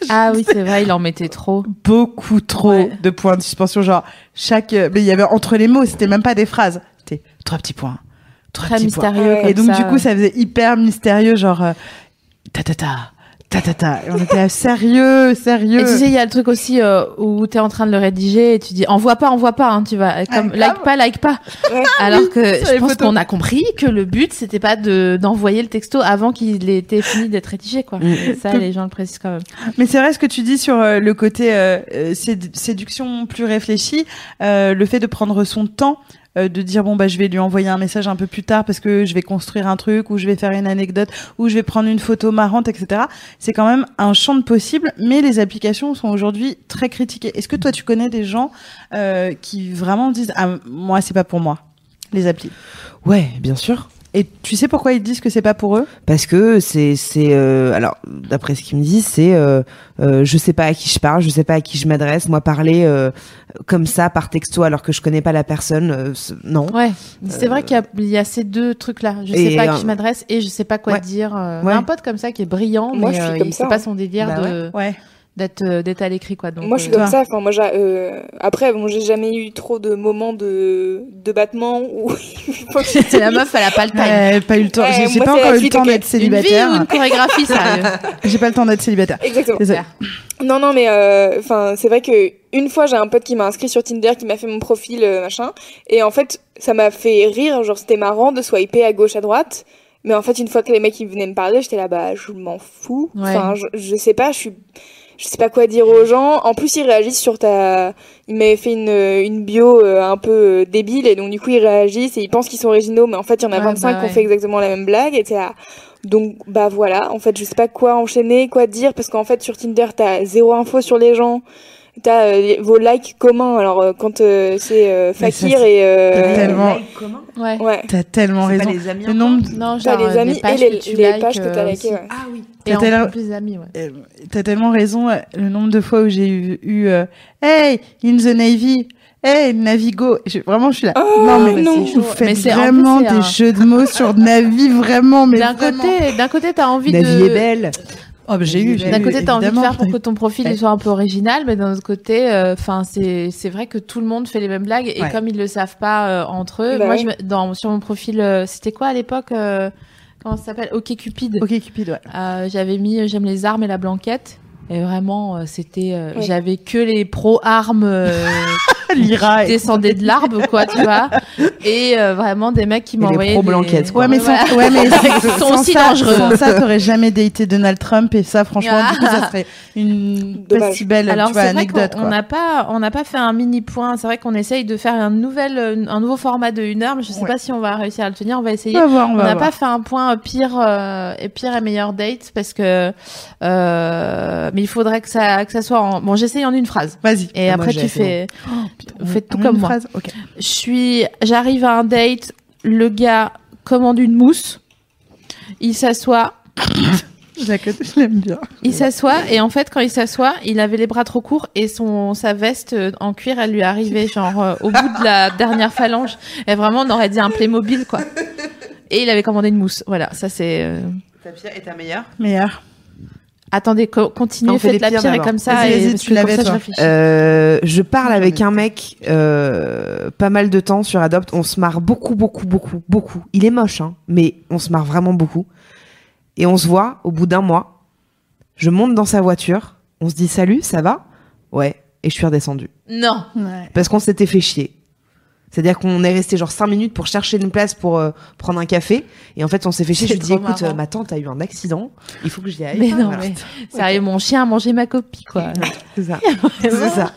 ah oui c'est vrai il en mettait trop beaucoup trop ouais. de points de suspension, genre chaque mais il y avait entre les mots, c'était même pas des phrases, c'était trois petits points, trois très petits mystérieux points. Et donc ça, du coup ça faisait hyper mystérieux, genre euh, ta ta ta Ta ta ta. On était à sérieux, sérieux. Et tu sais, il y a le truc aussi euh, où t'es en train de le rédiger et tu dis envoie pas, envoie pas, hein, tu vas comme ah, like pas, like pas. Ouais. Alors que oui, je pense photos. Qu'on a compris que le but c'était pas de d'envoyer le texto avant qu'il ait été fini d'être rédigé, quoi. Mmh. Ça, les gens le précisent quand même. Mais c'est vrai ce que tu dis sur euh, le côté euh, séd- séduction plus réfléchie, euh, le fait de prendre son temps. Euh, de dire bon bah je vais lui envoyer un message un peu plus tard parce que je vais construire un truc ou je vais faire une anecdote ou je vais prendre une photo marrante, etc. C'est quand même un champ de possibles, mais les applications sont aujourd'hui très critiquées. Est-ce que toi tu connais des gens euh, qui vraiment disent ah moi c'est pas pour moi les applis? Ouais, bien sûr. Et tu sais pourquoi ils disent que c'est pas pour eux? Parce que c'est c'est euh, alors d'après ce qu'ils me disent c'est euh, euh, je sais pas à qui je parle, je sais pas à qui je m'adresse, moi parler euh, comme ça par texto alors que je connais pas la personne euh, non. Ouais, c'est euh, vrai qu'il y a, il y a ces deux trucs là, je sais pas à qui euh, je m'adresse et je sais pas quoi ouais, dire. Euh, ouais. Un pote comme ça qui est brillant, moi, mais euh, il sait hein. pas son délire bah de ouais. Ouais. d'être d'être à l'écrit, quoi. Donc moi je suis euh... comme ça, enfin moi j'ai euh... après bon, j'ai jamais eu trop de moments de de battement où c'était la meuf elle a pas le temps, ouais, pas eu le temps, ouais, j'ai pas encore eu le temps okay. d'être célibataire. Une vie ou une chorégraphie ça. J'ai pas le temps d'être célibataire. Exactement. Désolé. Non non mais enfin euh, c'est vrai que une fois j'ai un pote qui m'a inscrit sur Tinder, qui m'a fait mon profil euh, machin, et en fait ça m'a fait rire, genre c'était marrant de swiper à gauche à droite. Mais en fait, une fois que les mecs ils venaient me parler, j'étais là, bah, je m'en fous. Ouais. Enfin, je, je sais pas, je suis, je sais pas quoi dire aux gens. En plus, ils réagissent sur ta, ils m'avaient fait une, une bio euh, un peu débile, et donc du coup, ils réagissent et ils pensent qu'ils sont originaux, mais en fait, il y en a ouais, vingt-cinq bah, qui ont ouais. fait exactement la même blague, et t'es là. Donc, bah, voilà. En fait, je sais pas quoi enchaîner, quoi dire, parce qu'en fait, sur Tinder, t'as zéro info sur les gens. T'as euh, vos likes communs, alors euh, quand euh, c'est euh, Fakir ça, et euh, t'as tellement, ouais. ouais. t'as tellement raison. Pas les amis, le nombre, de... non, genre, t'as les amis les et les, les likes, pages que t'as likées. Ouais. Ah oui. T'as, t'as, plus amis, ouais. t'as tellement raison. Le nombre de fois où j'ai eu, eu euh, hey in the Navy, hey Navigo, je, vraiment je suis là. Oh, non mais non. Vous faites mais c'est vraiment plus, des hein. jeux de mots sur Navi, vraiment. Mais d'un vraiment. côté, d'un côté t'as envie Navi de. Navi est belle. Oh, bah, j'ai eu, j'ai d'un eu, côté, t'as envie de faire pour que ton profil ouais. soit un peu original, mais d'un autre côté, enfin, euh, c'est c'est vrai que tout le monde fait les mêmes blagues et ouais. comme ils le savent pas euh, entre eux, bah moi, oui. je, dans sur mon profil, euh, c'était quoi à l'époque euh, Comment ça s'appelle OkCupid. OkCupid, ouais. Euh, j'avais mis euh, j'aime les armes et la blanquette. Et vraiment, euh, c'était, euh, ouais. j'avais que les pro armes euh, qui descendaient de l'arbre, quoi, tu vois. Et euh, vraiment des mecs qui m'envoyaient. Les pro blanquettes. Des... Ouais, mais sans, ouais, mais ils sont aussi ça, dangereux. Sans ça, t'aurais jamais daté Donald Trump. Et ça, franchement, ah. du coup, ça serait une pas si belle, alors, tu vois, anecdote. Qu'on, quoi. On n'a pas, on n'a pas fait un mini point. C'est vrai qu'on essaye de faire un nouvel, un nouveau format de une heure, mais je sais ouais. pas si on va réussir à le tenir. On va essayer. On, va voir, on, on n'a pas fait un point pire euh, et pire et meilleur date parce que. Euh, mais il faudrait que ça que ça soit en... bon j'essaye en une phrase vas-y et ah, après tu fais oh, putain, on fait tout comme moi okay. je suis j'arrive à un date, le gars commande une mousse, il s'assoit je la connais, je l'aime bien il s'assoit et en fait quand il s'assoit il avait les bras trop courts et son sa veste en cuir elle lui arrivait genre euh, au bout de la dernière phalange et vraiment on aurait dit un Playmobil quoi et il avait commandé une mousse voilà ça c'est euh... ta pire et ta meilleure meilleure Attendez, co- continuez, faites la pire et comme ça. Vas-y, vas-y, et tu l'avais, toi. Je, euh, je parle avec un mec euh, pas mal de temps sur Adopte. On se marre beaucoup, beaucoup, beaucoup, beaucoup. Il est moche, hein, mais on se marre vraiment beaucoup. Et on se voit au bout d'un mois. Je monte dans sa voiture. On se dit salut, ça va ? Ouais. Et je suis redescendue. Non. Ouais. Parce qu'on s'était fait chier. C'est-à-dire qu'on est resté genre cinq minutes pour chercher une place pour euh, prendre un café. Et en fait, on s'est fait chier. Je lui ai dit, écoute, euh, ma tante a eu un accident. Il faut que j'y aille. Mais non, voilà. mais sérieux, mon chien a mangé ma copie, quoi. C'est ça. C'est ça.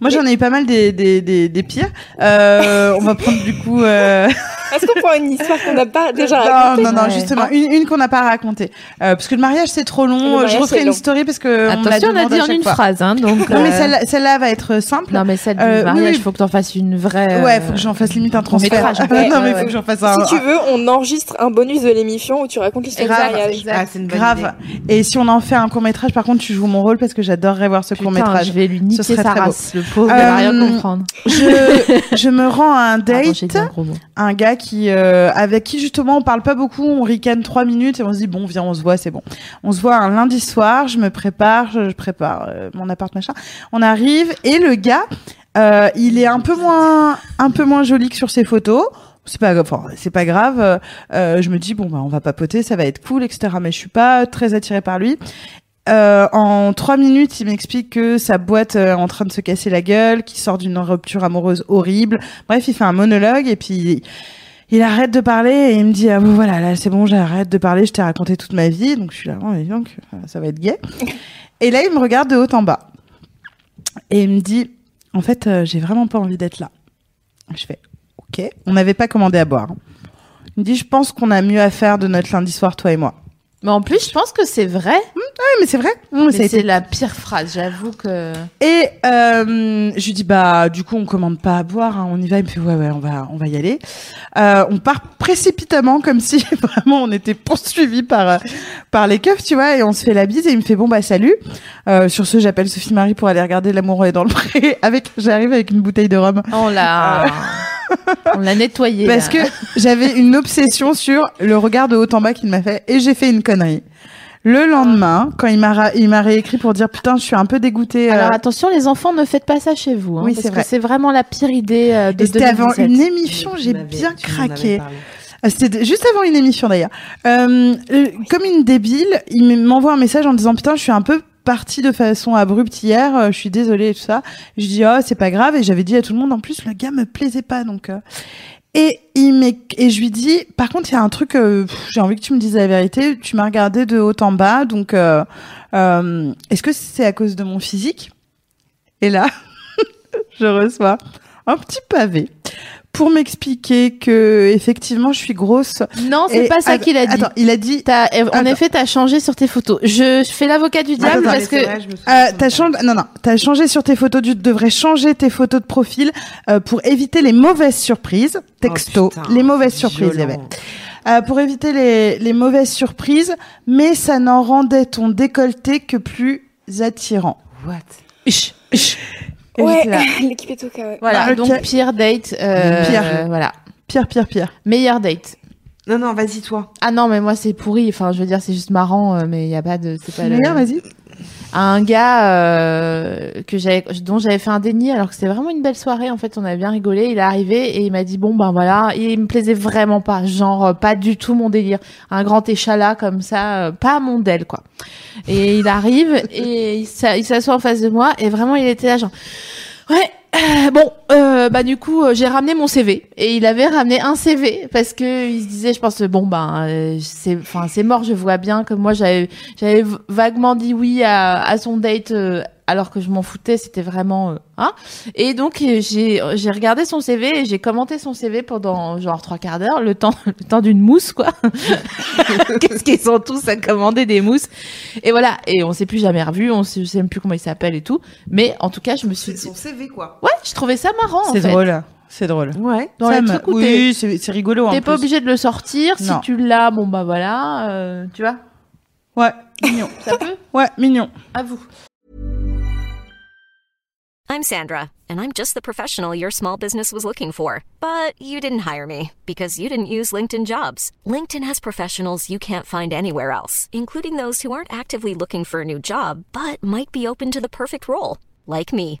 Moi, j'en ai eu pas mal des, des, des, des pires. Euh, on va prendre du coup... Euh... Est-ce qu'on prend une histoire qu'on n'a pas déjà racontée ? Non, non, non, justement, ouais. une, une qu'on n'a pas racontée. Euh, parce que le mariage, c'est trop long. Je referai une long. story parce que... Attention, on, on a dit en une fois. phrase. Hein, donc, non, euh... mais celle-là, celle-là va être simple. Non, mais celle du euh, mariage, il oui. faut que t'en fasses une vraie... Ouais, faut que j'en fasse limite un transfert. Ouais, ouais, non, mais il ouais. faut que j'en fasse un... Si tu veux, on enregistre un bonus de l'émission où tu racontes l'histoire du mariage. Exact. Ah, c'est une bonne grave. Idée. Et si on en fait un court-métrage, par contre, tu joues mon rôle parce que j'adorerais voir ce court-métrage. Je vais lui niquer sa race. Le pauvre, il va rien comprendre. Je me rends à un date, un gars qui euh, avec qui justement on parle pas beaucoup, on ricane trois minutes et on se dit bon viens on se voit c'est bon. On se voit un lundi soir, je me prépare, je, je prépare euh, mon appart machin. On arrive et le gars euh, il est un peu moins un peu moins joli que sur ses photos. C'est pas enfin c'est pas grave. Euh, je me dis bon bah on va papoter, ça va être cool et cetera. Mais je suis pas très attirée par lui. Euh, en trois minutes, il m'explique que sa boîte est en train de se casser la gueule, qu'il sort d'une rupture amoureuse horrible. Bref, il fait un monologue et puis il arrête de parler et il me dit ah bon voilà là c'est bon j'arrête de parler, je t'ai raconté toute ma vie donc je suis là oh, donc ça va être gay. Et là il me regarde de haut en bas et il me dit en fait euh, j'ai vraiment pas envie d'être là. Je fais ok, on n'avait pas commandé à boire. Il me dit je pense qu'on a mieux à faire de notre lundi soir toi et moi. Mais en plus, je pense que c'est vrai. Mmh, oui, mais c'est vrai. Mmh, mais c'est été... la pire phrase, j'avoue que... Et euh, je lui dis, bah, du coup, on commande pas à boire, hein, on y va. Il me fait, ouais, ouais, on va, on va y aller. Euh, on part précipitamment, comme si vraiment on était poursuivis par euh, par les keufs, tu vois, et on se fait la bise, et il me fait, bon, bah, salut. Euh, sur ce, j'appelle Sophie Marie pour aller regarder L'amour est dans le pré. Avec, j'arrive avec une bouteille de rhum. On l'a... Euh... On l'a nettoyé. Parce là. que j'avais une obsession sur le regard de haut en bas qu'il m'a fait et j'ai fait une connerie. Le lendemain, quand il m'a, ra- il m'a réécrit pour dire putain, je suis un peu dégoûtée. Euh... Alors attention, les enfants, ne faites pas ça chez vous. Hein, oui, parce c'est vrai. Que c'est vraiment la pire idée euh, de. Et c'était avant une émission, j'ai bien craqué. C'était juste avant une émission d'ailleurs. Euh, oui. Comme une débile, il m'envoie un message en disant putain, je suis un peu partie de façon abrupte hier, euh, je suis désolée et tout ça. Je dis oh c'est pas grave et j'avais dit à tout le monde en plus le gars me plaisait pas donc. Euh... Et il m'est... et je lui dis par contre il y a un truc euh, pff, j'ai envie que tu me dises la vérité, tu m'as regardé de haut en bas donc euh, euh, est-ce que c'est à cause de mon physique? Et là je reçois un petit pavé pour m'expliquer que effectivement je suis grosse. Non, c'est et... pas ça qu'il a dit. Attends, il a dit t'as... en attends. Effet t'as changé sur tes photos. Je, je fais l'avocat du diable attends, parce que vrai, euh, t'as changé non non, t'as changé sur tes photos, tu devrais changer tes photos de profil euh, pour éviter les mauvaises surprises, texto, oh, putain, les mauvaises surprises il y avait. Euh, pour éviter les les mauvaises surprises, mais ça n'en rendait ton décolleté que plus attirant. What? Chut, chut. Et ouais, l'équipe est au cas. Voilà, ah, donc okay. Pire date. Euh, pire, euh, voilà. Pire, pire, pire. Meilleure date. Non, non, vas-y toi. Ah non, mais moi c'est pourri. Enfin, je veux dire, c'est juste marrant, mais il y a pas de. C'est pas le. Meilleur, vas-y. Un gars euh, que j'avais, dont j'avais fait un déni, alors que c'était vraiment une belle soirée. En fait, on avait bien rigolé. Il est arrivé et il m'a dit bon ben voilà, et il me plaisait vraiment pas, genre pas du tout mon délire. Un grand échalas comme ça, euh, pas mon del quoi. Et il arrive et il s'assoit en face de moi et vraiment il était là genre ouais. Euh, bon, euh, bah du coup, euh, j'ai ramené mon C V et il avait ramené un C V parce que il se disait, je pense, bon ben, euh, c'est, enfin, c'est mort. Je vois bien que moi, j'avais, j'avais vaguement dit oui à, à son date euh, alors que je m'en foutais. C'était vraiment, euh, hein. Et donc j'ai, j'ai regardé son C V et j'ai commenté son C V pendant genre trois quarts d'heure, le temps, le temps d'une mousse quoi. Qu'est-ce qu'ils sont tous à commander des mousses. Et voilà. Et on s'est plus jamais revus, on sait, je sais même plus comment il s'appelle et tout. Mais en tout cas, je me suis. C'est son C V quoi. Ouais, je trouvais ça marrant. C'est en fait. Drôle, c'est drôle. Ouais. Dans les trucs où oui, c'est, c'est rigolo. T'es en pas plus. Obligé de le sortir. Non. Si tu l'as, bon bah voilà, euh, tu vois. Ouais, mignon. Ça peut. Ouais, mignon. À vous. I'm Sandra, and I'm just the professional your small business was looking for. But you didn't hire me, because you didn't use LinkedIn Jobs. LinkedIn has professionals you can't find anywhere else, including those who aren't actively looking for a new job, but might be open to the perfect role, like me.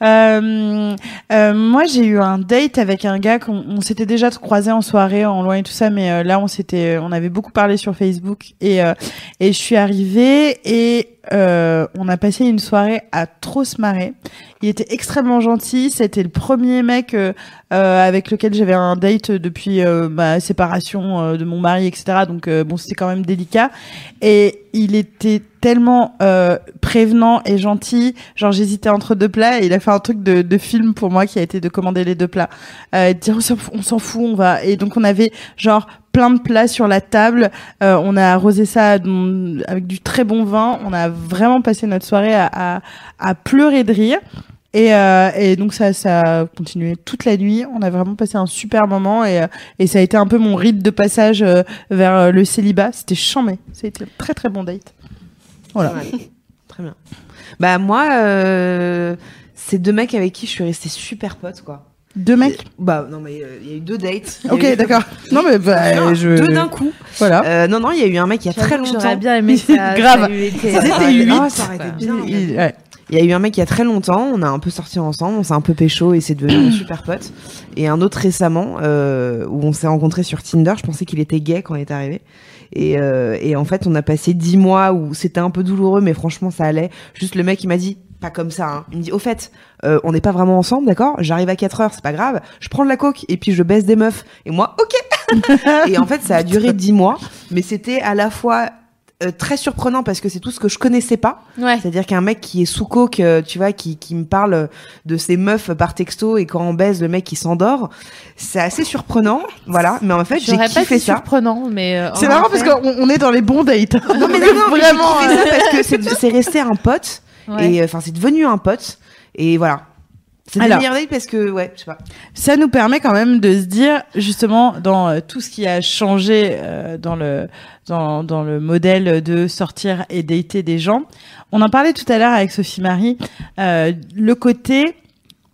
Euh, euh, moi j'ai eu un date avec un gars qu'on on s'était déjà croisé en soirée en loin et tout ça mais euh, là on s'était on avait beaucoup parlé sur Facebook et euh, et je suis arrivée et euh, on a passé une soirée à trop se marrer. Il était extrêmement gentil, c'était le premier mec euh, euh, avec lequel j'avais un date depuis euh, ma séparation euh, de mon mari etc donc euh, bon c'était quand même délicat et il était tellement euh, prévenant et gentil, genre j'hésitais entre deux plats et il a fait un truc de, de film pour moi qui a été de commander les deux plats euh, et de dire on s'en fout, on s'en fout on va et donc on avait genre plein de plats sur la table euh, on a arrosé ça avec du très bon vin, on a vraiment passé notre soirée à, à, à pleurer de rire. Et, euh, et donc ça, ça a continué toute la nuit. On a vraiment passé un super moment et, et ça a été un peu mon rite de passage euh, vers le célibat. C'était chambé. C'était un très très bon date. Voilà. Ouais. Très bien. Bah moi, euh, c'est deux mecs avec qui je suis restée super pote quoi. Deux mecs ? Bah non mais il euh, y a eu deux dates. Ok eu... d'accord. Non mais bah, non, je... deux d'un coup. Voilà. Euh, non non il y a eu un mec il y a très longtemps. J'aurais bien aimé ça. Grave. C'était huit. Ah ça aurait été bien. Il, ouais. Il y a eu un mec il y a très longtemps, on a un peu sorti ensemble, on s'est un peu pécho et c'est devenu super pote. Et un autre récemment, euh, où on s'est rencontrés sur Tinder, je pensais qu'il était gay quand il est arrivé. Et, euh, et en fait, on a passé dix mois où c'était un peu douloureux, mais franchement, ça allait. Juste le mec, il m'a dit, pas comme ça, hein. Il me dit, au fait, euh, on n'est pas vraiment ensemble, d'accord? J'arrive à quatre heures, c'est pas grave, je prends de la coke et puis je baisse des meufs. Et moi, ok! Et en fait, ça a duré dix mois, mais c'était à la fois... Euh, très surprenant parce que c'est tout ce que je connaissais pas. Ouais. C'est-à-dire qu'un mec qui est sous coke, euh, tu vois, qui qui me parle de ses meufs par texto et quand on baise le mec il s'endort, c'est assez surprenant, voilà. Mais en fait, j'aurais j'ai pas kiffé ça. Surprenant, mais euh, c'est marrant fait... parce qu'on on est dans les bons dates. Non mais non, non vraiment. J'ai kiffé ça parce que c'est, c'est resté un pote ouais. Et enfin euh, c'est devenu un pote et voilà. C'est des merveilles parce que, ouais, je sais pas. Ça nous permet quand même de se dire, justement, dans euh, tout ce qui a changé euh, dans le dans dans le modèle de sortir et dater des gens. On en parlait tout à l'heure avec Sophie Marie, euh, le côté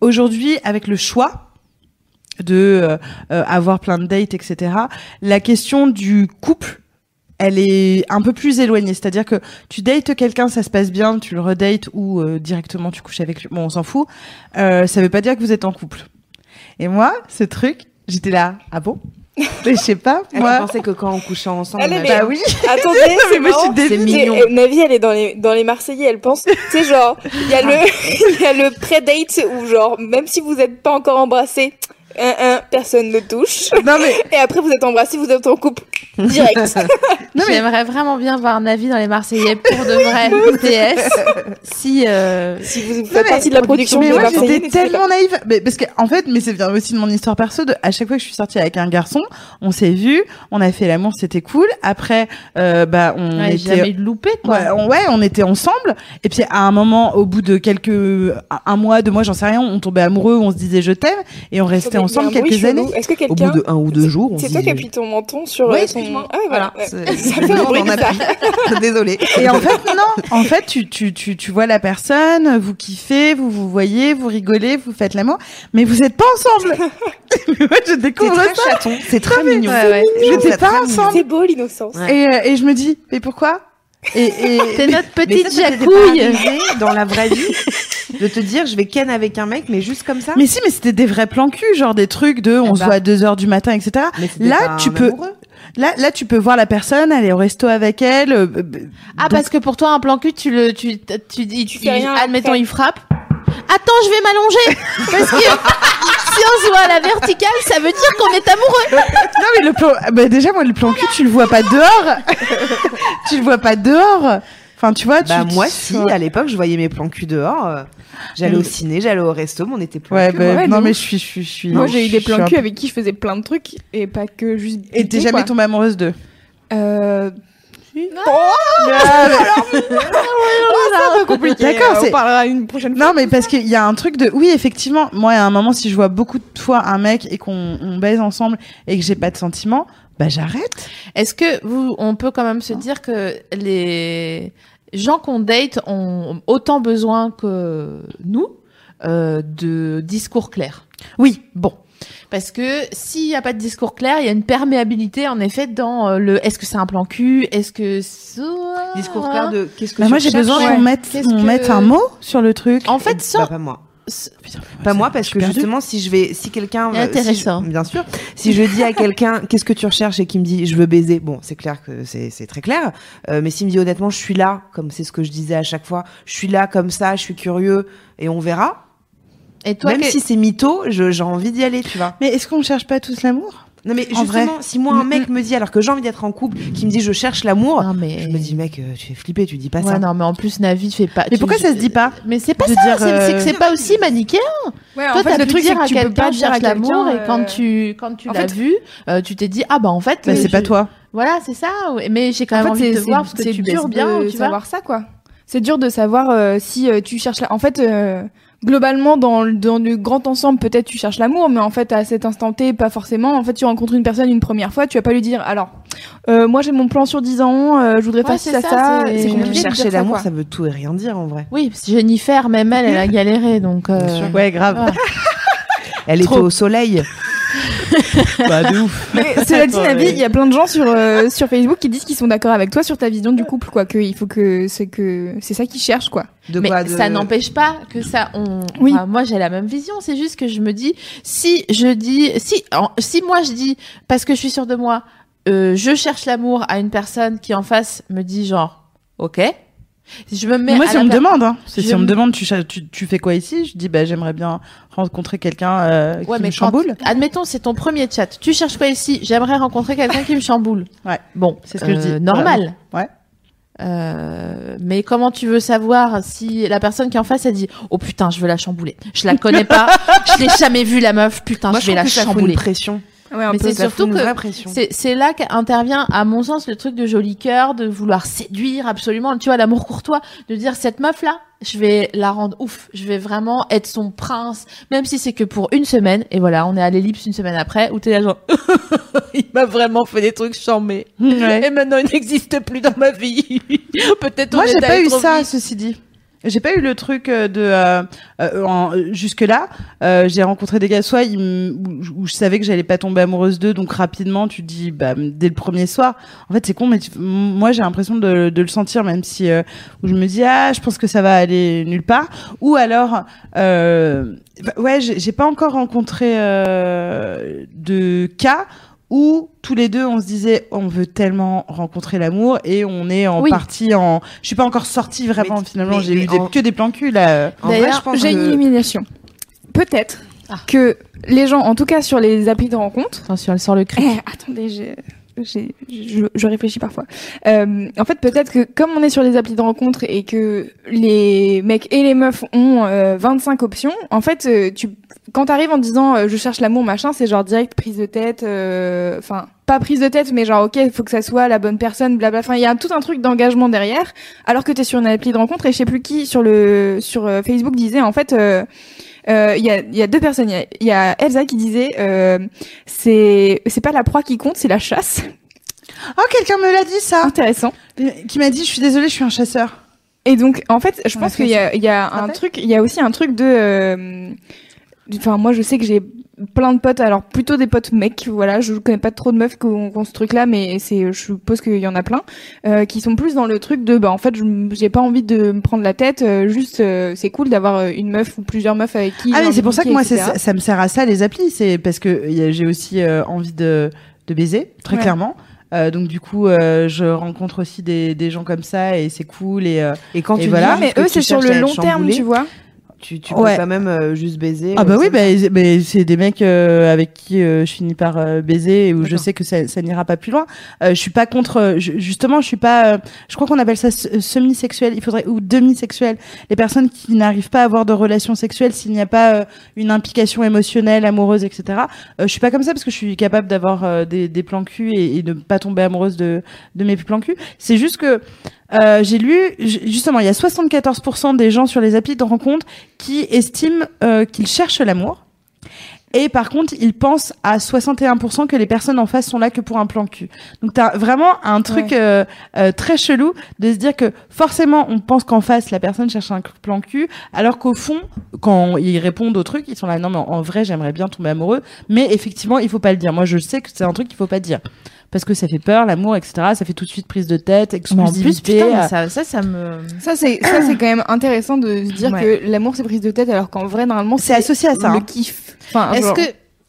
aujourd'hui avec le choix de euh, euh, avoir plein de dates, et cetera. La question du couple, elle est un peu plus éloignée, c'est-à-dire que tu dates quelqu'un, ça se passe bien, tu le redates ou euh, directement tu couches avec lui, bon on s'en fout, euh, ça veut pas dire que vous êtes en couple. Et moi, ce truc, j'étais là, ah bon? Je sais pas, moi. Elle pensait que quand on couchait ensemble, elle avait... bah oui. Attendez, c'est marrant, c'est mignon. Ma vie, elle est dans les, dans les Marseillais, elle pense. Tu sais, genre, il y a le, il y a le pré-date où genre, même si vous êtes pas encore embrassés, un, un, personne ne touche. Non, mais... Et après, vous êtes embrassés, vous êtes en couple. Direct. Non, mais... J'aimerais vraiment bien voir Navi dans les Marseillais pour de vrai. P S. Si, euh... si vous faites non, partie de la production. Mais de moi, j'étais tellement naïve. Mais parce que, en fait, mais c'est bien aussi de mon histoire perso de, à chaque fois que je suis sortie avec un garçon, on s'est vu, on a fait l'amour, c'était cool. Après, euh, bah, on ouais, était. Jamais loupé, quoi. Ouais, on, ouais, on était ensemble. Et puis, à un moment, au bout de quelques, un mois, deux mois, j'en sais rien, on tombait amoureux, on se disait je t'aime, et on restait ensemble quelques années. Est-ce que quelqu'un... Au bout de un ou deux jours, on se disait... C'est toi qui appuie ton menton sur... Oui, son... Ah oui, voilà. voilà. C'est... Ça fait un bruit de ça. Désolée. Et en fait, non. En fait, tu, tu, tu, tu vois la personne, vous kiffez, vous vous voyez, vous rigolez, vous faites l'amour, mais vous êtes pas ensemble. Moi, je découvre c'est ça. Chaton. C'est très, très mignon. Ouais, ouais. Je n'étais pas ensemble. C'est beau, l'innocence. Ouais. Et, euh, et je me dis, mais pourquoi? Et, et... C'est notre petite ça, jacouille. Dans la vraie vie, de te dire je vais ken avec un mec, mais juste comme ça. Mais si, mais c'était des vrais plans cul, genre des trucs de on eh ben. se voit à deux heures du matin, et cetera. Là, tu peux. Amoureux. Là, là, tu peux voir la personne, aller au resto avec elle. Euh, ah, donc... parce que pour toi, un plan cul, tu le, tu, tu, tu dis, tu, tu rien admettons, après. Il frappe. Attends, je vais m'allonger. Parce que si on se voit à la verticale, ça veut dire qu'on est amoureux. Non, mais le plan, bah, déjà, moi, le plan cul, tu le vois pas dehors. Tu le vois pas dehors. Enfin, tu vois, tu, bah, moi, tu... si, à l'époque, je voyais mes plans cul dehors. J'allais au ciné, j'allais au resto, mais on était plein ouais, de cul. Bah, ouais, non, mais je suis, je suis, je suis. Moi, j'ai eu des plans cul avec qui je faisais plein de trucs et pas que juste. Et t'es jamais tombée amoureuse d'eux? Euh. Non. Oh yeah. Alors, oh, c'est un peu compliqué. D'accord, c'est... on parlera une prochaine fois. Non, mais parce qu'il y a un truc de, oui, effectivement, moi, à un moment, si je vois beaucoup de fois un mec et qu'on on baise ensemble et que j'ai pas de sentiments, bah, j'arrête. Est-ce que vous, on peut quand même se dire que les gens qu'on date ont autant besoin que nous euh, de discours clairs. Oui, bon. Parce que s'il n'y a pas de discours clair, il y a une perméabilité en effet dans le. Est-ce que c'est un plan cul? Est-ce que c'est... discours clair de qu'est-ce que bah moi j'ai besoin qu'on ouais. mette qu'on que... mette un mot sur le truc. En fait, sans... bah, pas moi. Putain, pas moi parce que justement si je vais si quelqu'un intéressant si je, bien sûr si je dis à quelqu'un qu'est-ce que tu recherches et qu'il me dit je veux baiser, bon c'est clair que c'est c'est très clair euh, mais s'il me dit honnêtement je suis là, comme c'est ce que je disais à chaque fois, je suis là comme ça, je suis curieux et on verra, et toi même que... si c'est mytho, je, j'ai envie d'y aller, tu vois. Mais est-ce qu'on cherche pas tous l'amour? Non mais en justement, vrai. Si moi un mec me dit alors que j'ai envie d'être en couple, qui me dit je cherche l'amour, non, mais... je me dis mec, tu fais flipper, tu dis pas ouais, ça. Non mais en plus Navi fait pas. Mais tu... pourquoi ça se dit pas? Mais c'est pas ça. Dire, c'est, euh... c'est que c'est pas aussi manichéen. Ouais, toi en fait, t'as le truc dire c'est que tu peux pas dire à quelqu'un l'amour euh... et quand tu quand tu en l'as fait... vu, euh, tu t'es dit ah bah en fait. Bah, c'est je... pas toi. Voilà c'est ça. Mais j'ai quand même en envie fait, de te voir parce que tu baisses bien, tu vas voir ça quoi. C'est dur de savoir si tu cherches. En fait. Globalement, dans, dans le grand ensemble, peut-être tu cherches l'amour, mais en fait, à cet instant T, pas forcément. En fait, tu rencontres une personne une première fois, tu vas pas lui dire, alors, euh, moi j'ai mon plan sur dix ans, euh, je voudrais ouais, faire ci, ça, ça. C'est, c'est compliqué. Chercher l'amour, ça, ça veut tout et rien dire en vrai. Oui, parce que Jennifer, même elle, elle a galéré, donc. Euh... Ouais, grave. Ouais. Elle était au soleil. Bah de ouf. Mais cela dit, Navi, il y a plein de gens sur euh, sur Facebook qui disent qu'ils sont d'accord avec toi sur ta vision du couple, quoi. Que il faut que c'est que c'est ça qu'ils cherchent, quoi. De mais quoi, de... ça n'empêche pas que ça on. Oui. Enfin, moi, j'ai la même vision. C'est juste que je me dis si je dis si en, si moi je dis parce que je suis sûre de moi, euh, je cherche l'amour à une personne qui en face me dit genre ok. Je me mets moi, à si on me per... demande, hein. Si, si me... on me demande, tu, tu, tu fais quoi ici? Je dis, bah, j'aimerais bien rencontrer quelqu'un euh, ouais, qui mais me chamboule. Quand... Admettons, c'est ton premier chat. Tu cherches quoi ici? J'aimerais rencontrer quelqu'un qui me chamboule. Ouais. Bon, c'est ce que euh, je dis. Normal. Ouais. ouais. Euh, mais comment tu veux savoir si la personne qui est en face, elle dit, oh putain, je veux la chambouler. Je la connais pas. Je l'ai jamais vue, la meuf. Putain, moi, je vais la chambouler. Moi, je trouve que ça fout une pression. Ouais, mais c'est surtout que c'est, c'est là qu'intervient, à mon sens, le truc de joli cœur, de vouloir séduire absolument, tu vois, l'amour courtois, de dire cette meuf-là, je vais la rendre ouf, je vais vraiment être son prince, même si c'est que pour une semaine, et voilà, on est à l'ellipse une semaine après, où t'es là genre, il m'a vraiment fait des trucs charmés, ouais. Et maintenant il n'existe plus dans ma vie. Peut-être on Moi, j'ai pas eu ça, vite. Ceci dit. J'ai pas eu le truc de euh, euh, en, jusque là. Euh, j'ai rencontré des gars soit ils m- où, où je savais que j'allais pas tomber amoureuse d'eux, donc rapidement tu te dis bah dès le premier soir. En fait c'est con, mais tu, moi j'ai l'impression de, de le sentir, même si euh, où je me dis ah je pense que ça va aller nulle part. Ou alors euh, bah, ouais j'ai, j'ai pas encore rencontré euh, de cas où tous les deux on se disait on veut tellement rencontrer l'amour et on est en oui. partie en je suis pas encore sortie vraiment mais, finalement mais, j'ai mais eu en... des, que des plans cul là. D'ailleurs vrai, j'ai que... une illumination. Peut-être ah. que les gens en tout cas sur les applis de rencontre. Attention elle sort le cri. Eh, attendez j'ai j'ai je, je réfléchis parfois. Euh, en fait peut-être que comme on est sur les applis de rencontre et que les mecs et les meufs ont euh, vingt-cinq options, en fait euh, tu quand t'arrives en disant euh, je cherche l'amour machin, c'est genre direct prise de tête, enfin euh, pas prise de tête mais genre ok il faut que ça soit la bonne personne blabla, enfin il y a tout un truc d'engagement derrière, alors que t'es sur une appli de rencontre et je sais plus qui sur le sur euh, Facebook disait en fait euh, il euh, y a il y a deux personnes, il y, y a Elsa qui disait euh, c'est c'est pas la proie qui compte, c'est la chasse. Oh quelqu'un me l'a dit ça. Intéressant. Qui m'a dit je suis désolée, je suis un chasseur. Et donc en fait, je pense qu'il y a il y a un truc, il y a aussi un truc de euh, enfin moi je sais que j'ai plein de potes, alors plutôt des potes mecs, voilà, je connais pas trop de meufs qui ont ce truc là, mais c'est, je suppose qu'il y en a plein euh, qui sont plus dans le truc de bah en fait je, j'ai pas envie de me prendre la tête, euh, juste euh, c'est cool d'avoir une meuf ou plusieurs meufs avec qui. Ah mais c'est pour ça que moi c'est, ça me sert à ça les applis, c'est parce que y a, j'ai aussi euh, envie de, de baiser très ouais. clairement. Euh, donc du coup, euh, je rencontre aussi des, des gens comme ça et c'est cool et euh, et quand et tu voilà, dis, mais eux c'est sur le long terme, tu vois. Tu, tu ouais. peux quand même euh, juste baiser. Ah bah oui, bah, bah, c'est des mecs euh, avec qui euh, je finis par euh, baiser et où D'accord. je sais que ça, ça n'ira pas plus loin. Euh, je suis pas contre, je, justement, je suis pas. Euh, je crois qu'on appelle ça semi-sexuel. Il faudrait ou demi-sexuel. Les personnes qui n'arrivent pas à avoir de relations sexuelles s'il n'y a pas euh, une implication émotionnelle, amoureuse, et cetera. Euh, je suis pas comme ça parce que je suis capable d'avoir euh, des, des plans cul et, et de pas tomber amoureuse de, de mes plans cul. C'est juste que. Euh, j'ai lu, justement, il y a soixante-quatorze pour cent des gens sur les applis de rencontre qui estiment euh, qu'ils cherchent l'amour. Et par contre, ils pensent à soixante et un pour cent que les personnes en face sont là que pour un plan cul. Donc t'as vraiment un truc ouais. euh, euh, très chelou de se dire que forcément, on pense qu'en face, la personne cherche un plan cul, alors qu'au fond, quand ils répondent au truc, ils sont là, non mais en vrai, j'aimerais bien tomber amoureux, mais effectivement, il faut pas le dire. Moi, je sais que c'est un truc qu'il faut pas dire. Parce que ça fait peur, l'amour, et cetera. Ça fait tout de suite prise de tête, exclusivité. En plus, putain, ça, ça, ça me. Ça, c'est, ça, c'est quand même intéressant de se dire ouais. que l'amour, c'est prise de tête, alors qu'en vrai, normalement, c'est, c'est associé à ça. Le hein. kiff. Enfin, est-ce genre... que.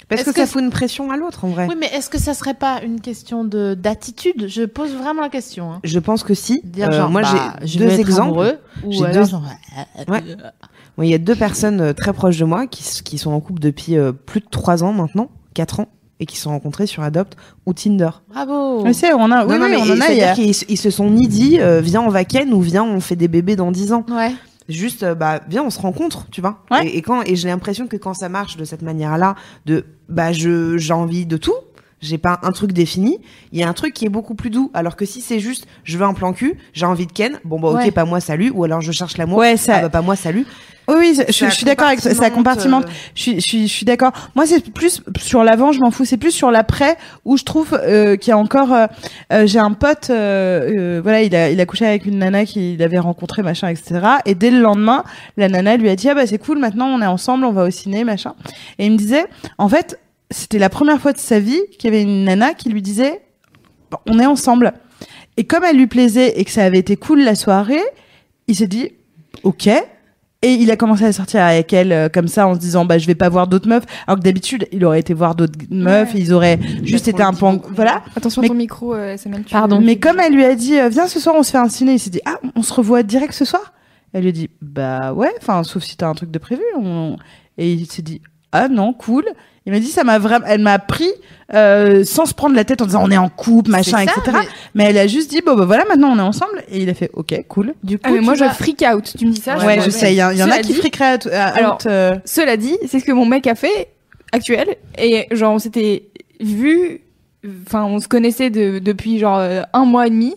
Parce est-ce que, que ça fout une pression à l'autre, en vrai. Oui, mais est-ce que ça serait pas une question de, d'attitude? Je pose vraiment la question, hein. Je pense que si. Dire, euh, genre, moi, bah, j'ai deux exemples. J'ai deux... Genre... Ouais. Ouais, y a deux personnes très proches de moi qui, qui sont en couple depuis euh, plus de trois ans maintenant, quatre ans. Et qui se sont rencontrés sur Adopte ou Tinder. Bravo. Mais c'est, on a, oui, non, non, mais on en a. C'est-à-dire qu'ils ils se sont ni dit, euh, viens on va ken ou viens on fait des bébés dans dix ans. Ouais. Juste, euh, bah, viens on se rencontre, tu vois. Ouais. Et, et quand, et j'ai l'impression que quand ça marche de cette manière-là, de, bah, je, j'ai envie de tout. J'ai pas un truc défini. Il y a un truc qui est beaucoup plus doux. Alors que si c'est juste, je veux un plan cul, j'ai envie de ken. Bon, bah, ok, ouais. pas moi, salut. Ou alors je cherche l'amour. Ouais, ça. Ah, bah, pas moi, salut. Oui, ça je, je suis d'accord avec ça, ça compartimente. Euh... Je suis, je suis, je suis d'accord. Moi, c'est plus sur l'avant, je m'en fous. C'est plus sur l'après où je trouve euh, qu'il y a encore. Euh, euh, j'ai un pote, euh, euh, voilà, il a, il a couché avec une nana qu'il avait rencontrée, machin, et cetera. Et dès le lendemain, la nana lui a dit ah bah c'est cool, maintenant on est ensemble, on va au ciné, machin. Et il me disait, en fait, c'était la première fois de sa vie qu'il y avait une nana qui lui disait bon, on est ensemble. Et comme elle lui plaisait et que ça avait été cool la soirée, il s'est dit ok. Et il a commencé à sortir avec elle euh, comme ça en se disant bah je vais pas voir d'autres meufs, alors que d'habitude il aurait été voir d'autres meufs, ouais. et ils auraient juste été un peu pan... voilà. Attention mais... ton micro euh, ça mène tu... Pardon. Mais comme elle lui a dit euh, viens ce soir on se fait un ciné, il s'est dit ah on se revoit direct ce soir. Elle lui a dit bah ouais, enfin sauf si t'as un truc de prévu. On... Et il s'est dit ah non cool. Il m'a dit ça m'a vraiment, elle m'a pris euh, sans se prendre la tête en disant on est en couple machin ça, et cetera. Mais... mais elle a juste dit bon bah voilà maintenant on est ensemble et il a fait ok cool. Du coup ah, mais moi vas... je freak out. Tu me dis ça. Ouais je, je sais il y, y en a qui dit... freakeraient out. Alors euh... cela dit c'est ce que mon mec a fait actuel et genre on s'était vu, enfin on se connaissait de, depuis genre un mois et demi,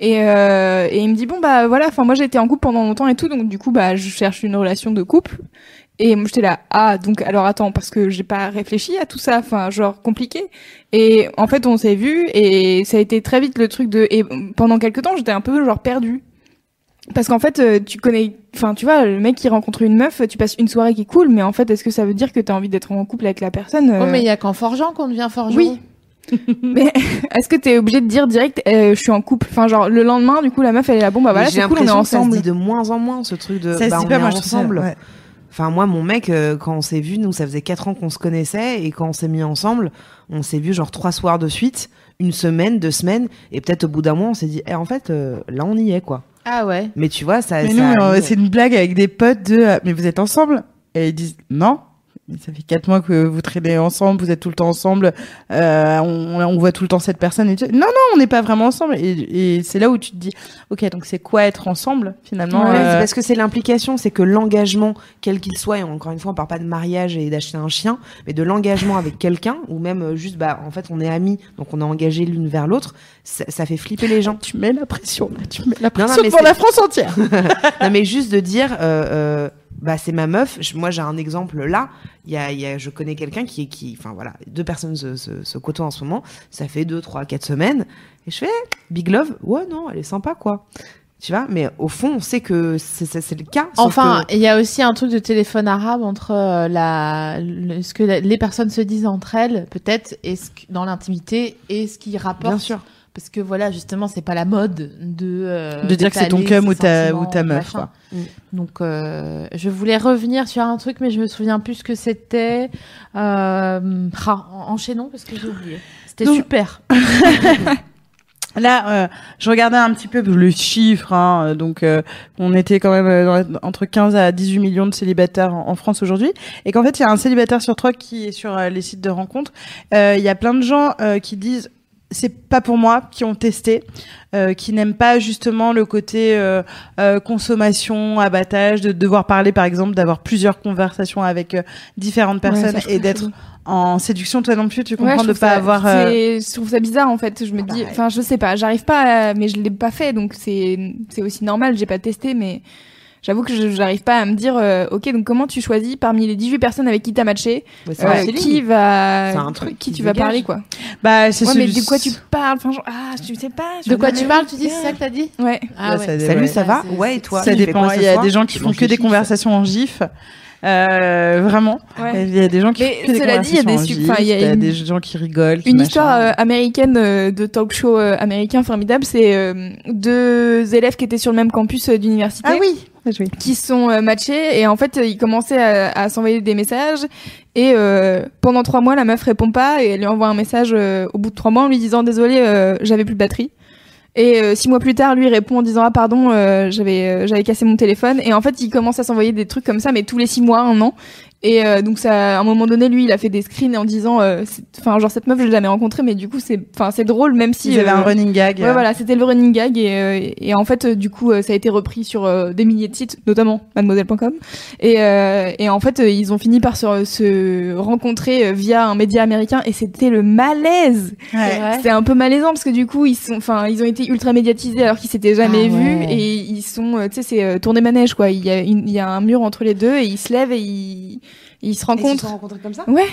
et, euh, et il me dit bon bah voilà, enfin moi j'étais en couple pendant longtemps et tout, donc du coup bah je cherche une relation de couple. Et moi j'étais là, ah donc alors attends, parce que j'ai pas réfléchi à tout ça, enfin genre compliqué. Et en fait on s'est vu et ça a été très vite le truc de, et pendant quelques temps j'étais un peu genre perdue. Parce qu'en fait tu connais, enfin tu vois, le mec qui rencontre une meuf, tu passes une soirée qui est cool, mais en fait est-ce que ça veut dire que t'as envie d'être en couple avec la personne? Oh mais il y a qu'en forgeant qu'on devient forgeron. Oui. Mais est-ce que t'es obligé de dire direct euh, je suis en couple, enfin genre le lendemain du coup la meuf elle est là bon bah voilà c'est cool on est ensemble. Ça se dit de moins en moins ce truc de ça bah, on pas, est moi, ensemble. Ouais. Enfin moi mon mec euh, quand on s'est vu, nous ça faisait quatre ans qu'on se connaissait, et quand on s'est mis ensemble on s'est vu genre trois soirs de suite, une semaine, deux semaines, et peut-être au bout d'un mois on s'est dit eh, en fait euh, là on y est quoi. Ah ouais. Mais tu vois ça, mais ça nous, euh, c'est une blague avec des potes de euh, mais vous êtes ensemble, et ils disent non. Ça fait quatre mois que vous traînez ensemble, vous êtes tout le temps ensemble, euh, on, on voit tout le temps cette personne. Et tu... Non, non, on n'est pas vraiment ensemble. Et, et c'est là où tu te dis, ok, donc c'est quoi être ensemble finalement? Ouais, euh... c'est parce que c'est l'implication, c'est que l'engagement, quel qu'il soit, et encore une fois, on parle pas de mariage et d'acheter un chien, mais de l'engagement avec quelqu'un, ou même juste, bah, en fait, on est amis, donc on est engagés l'une vers l'autre, ça, ça fait flipper les gens. Tu mets la pression, là, tu mets la pression non, non, mais pour c'est... la France entière. Non, mais juste de dire. Euh, euh... Bah c'est ma meuf. Moi j'ai un exemple là. Il y a, il y a, je connais quelqu'un qui, qui, enfin voilà, deux personnes se, se, se côtoient en ce moment. Ça fait deux, trois, quatre semaines. Et je fais big love. Ouais non, elle est sympa quoi. Tu vois. Mais au fond, on sait que c'est, c'est, c'est le cas. Enfin, il que... y a aussi un truc de téléphone arabe entre euh, la, le, ce que la, les personnes se disent entre elles, peut-être, et ce que, dans l'intimité, et ce qui rapporte. Bien sûr. Parce que voilà, justement, c'est pas la mode de euh, de dire que c'est ton cum ou ta ou ta meuf. Quoi. Mm. Donc, euh, je voulais revenir sur un truc, mais je me souviens plus ce que c'était. Euh, ah, enchaînons parce que j'ai oublié. C'était donc... super. Là, euh, je regardais un petit peu le chiffre, hein, donc euh, on était quand même euh, entre quinze à dix-huit millions de célibataires en, en France aujourd'hui, et qu'en fait, il y a un célibataire sur trois qui est sur euh, les sites de rencontres. Il euh, y a plein de gens euh, qui disent. C'est pas pour moi, qui ont testé, euh, qui n'aiment pas justement le côté euh, euh, consommation, abattage, de devoir parler par exemple, d'avoir plusieurs conversations avec euh, différentes personnes ouais, et d'être en séduction. Toi non plus, tu comprends ouais, de pas ça, avoir. Euh... C'est, je trouve ça bizarre en fait. Je me bah, dis, enfin, je sais pas, j'arrive pas, à, mais je l'ai pas fait, donc c'est c'est aussi normal. J'ai pas testé, mais. J'avoue que je j'arrive pas à me dire euh, ok donc comment tu choisis parmi les dix-huit personnes avec qui t'as matché bah, c'est euh, qui ligne. Va c'est un truc qui, qui tu dégage. Vas parler quoi. Bah c'est ouais, mais de quoi tu parles enfin genre, ah je sais pas. Je de quoi tu parles tu dis c'est ça que t'as dit ouais. Ah, ouais. Ça, salut ouais, ça va ouais et toi ça dépend il y a des gens qui font que des conversations en gif. Euh, vraiment, ouais. Il y a des gens qui. Mais cela dit, il y a des super, il y a une... des gens qui rigolent. Qui une machin. Histoire euh, américaine euh, de talk-show euh, américain formidable, c'est euh, deux élèves qui étaient sur le même campus euh, d'université. Ah oui. Qui sont euh, matchés et en fait ils commençaient à, à s'envoyer des messages et euh, pendant trois mois la meuf répond pas et elle lui envoie un message euh, au bout de trois mois en lui disant désolé euh, j'avais plus de batterie. Et euh, six mois plus tard, lui répond en disant ah pardon, euh, j'avais euh, j'avais cassé mon téléphone. Et en fait, il commence à s'envoyer des trucs comme ça, mais tous les six mois, un an. Et euh, donc ça, à un moment donné, lui, il a fait des screens en disant, enfin euh, genre cette meuf, je l'ai jamais rencontrée, mais du coup c'est, enfin c'est drôle même si. Ils avaient euh, un running gag. Ouais euh. voilà, c'était le running gag et euh, et, et en fait euh, du coup euh, ça a été repris sur euh, des milliers de sites, notamment Mademoiselle point com. Et euh, et en fait euh, ils ont fini par se, se rencontrer euh, via un média américain et c'était le malaise. Ouais. C'était un peu malaisant parce que du coup ils sont, enfin ils ont été ultra médiatisés alors qu'ils s'étaient jamais ah, vus ouais. Et ils sont, euh, tu sais c'est euh, tourné manège quoi. Il y a il y a un mur entre les deux et ils se lèvent et ils Ils se rencontrent. Ils se sont rencontrés comme ça? Ouais.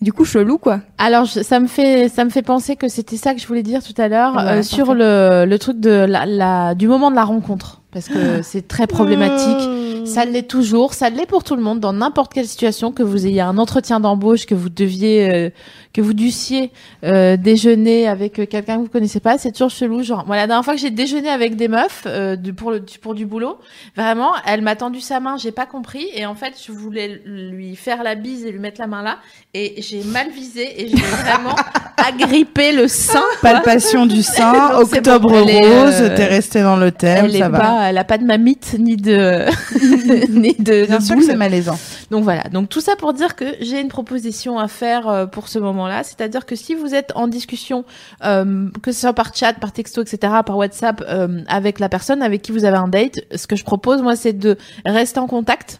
Du coup, chelou, quoi. Alors, je, ça me fait, ça me fait penser que c'était ça que je voulais dire tout à l'heure, ah, euh, sur le, le truc de la, la, du moment de la rencontre. Parce que c'est très problématique. Ça l'est toujours. Ça l'est pour tout le monde, dans n'importe quelle situation, que vous ayez un entretien d'embauche, que vous deviez, euh, que vous dussiez, euh, déjeuner avec quelqu'un que vous connaissez pas. C'est toujours chelou. Genre, moi, la dernière fois que j'ai déjeuné avec des meufs, euh, du, pour le, pour du boulot, vraiment, elle m'a tendu sa main, j'ai pas compris. Et en fait, je voulais lui faire la bise et lui mettre la main là. Et j'ai mal visé et j'ai vraiment agrippé le sein. Palpation du sein, donc, octobre bon, rose, euh, t'es restée dans le thème, ça va. Pas, elle a pas de mamite ni de ni de bien sûr que c'est malaisant. Donc voilà, donc tout ça pour dire que j'ai une proposition à faire pour ce moment-là, c'est-à-dire que si vous êtes en discussion, euh, que ce soit par chat, par texto, et cetera, par WhatsApp, euh, avec la personne avec qui vous avez un date, ce que je propose moi, c'est de rester en contact.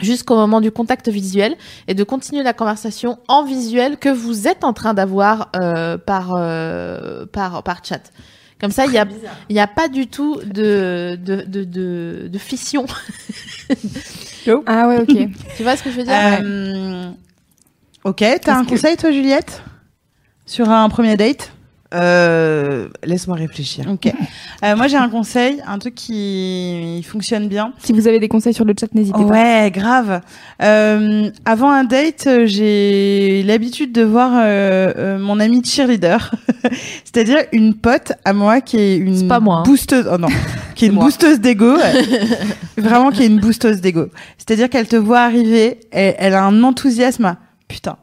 jusqu'au moment du contact visuel et de continuer la conversation en visuel que vous êtes en train d'avoir euh, par, euh, par, par chat. Comme ça, il n'y a, y a pas du tout de, de, de, de, de fission. Ah ouais, ok. Tu vois ce que je veux dire? euh, Ok, t'as un que... conseil toi, Juliette? Sur un premier date? Euh, laisse-moi réfléchir. Ok. Euh, moi, j'ai un conseil, un truc qui fonctionne bien. Si vous avez des conseils sur le chat, n'hésitez ouais, pas. Ouais, grave. Euh, avant un date, j'ai l'habitude de voir euh, euh, mon amie cheerleader, c'est-à-dire une pote à moi qui est une C'est pas moi, hein. boosteuse. Oh non, qui est une moi. boosteuse d'ego. Vraiment, qui est une boosteuse d'ego. C'est-à-dire qu'elle te voit arriver, et elle a un enthousiasme. Putain.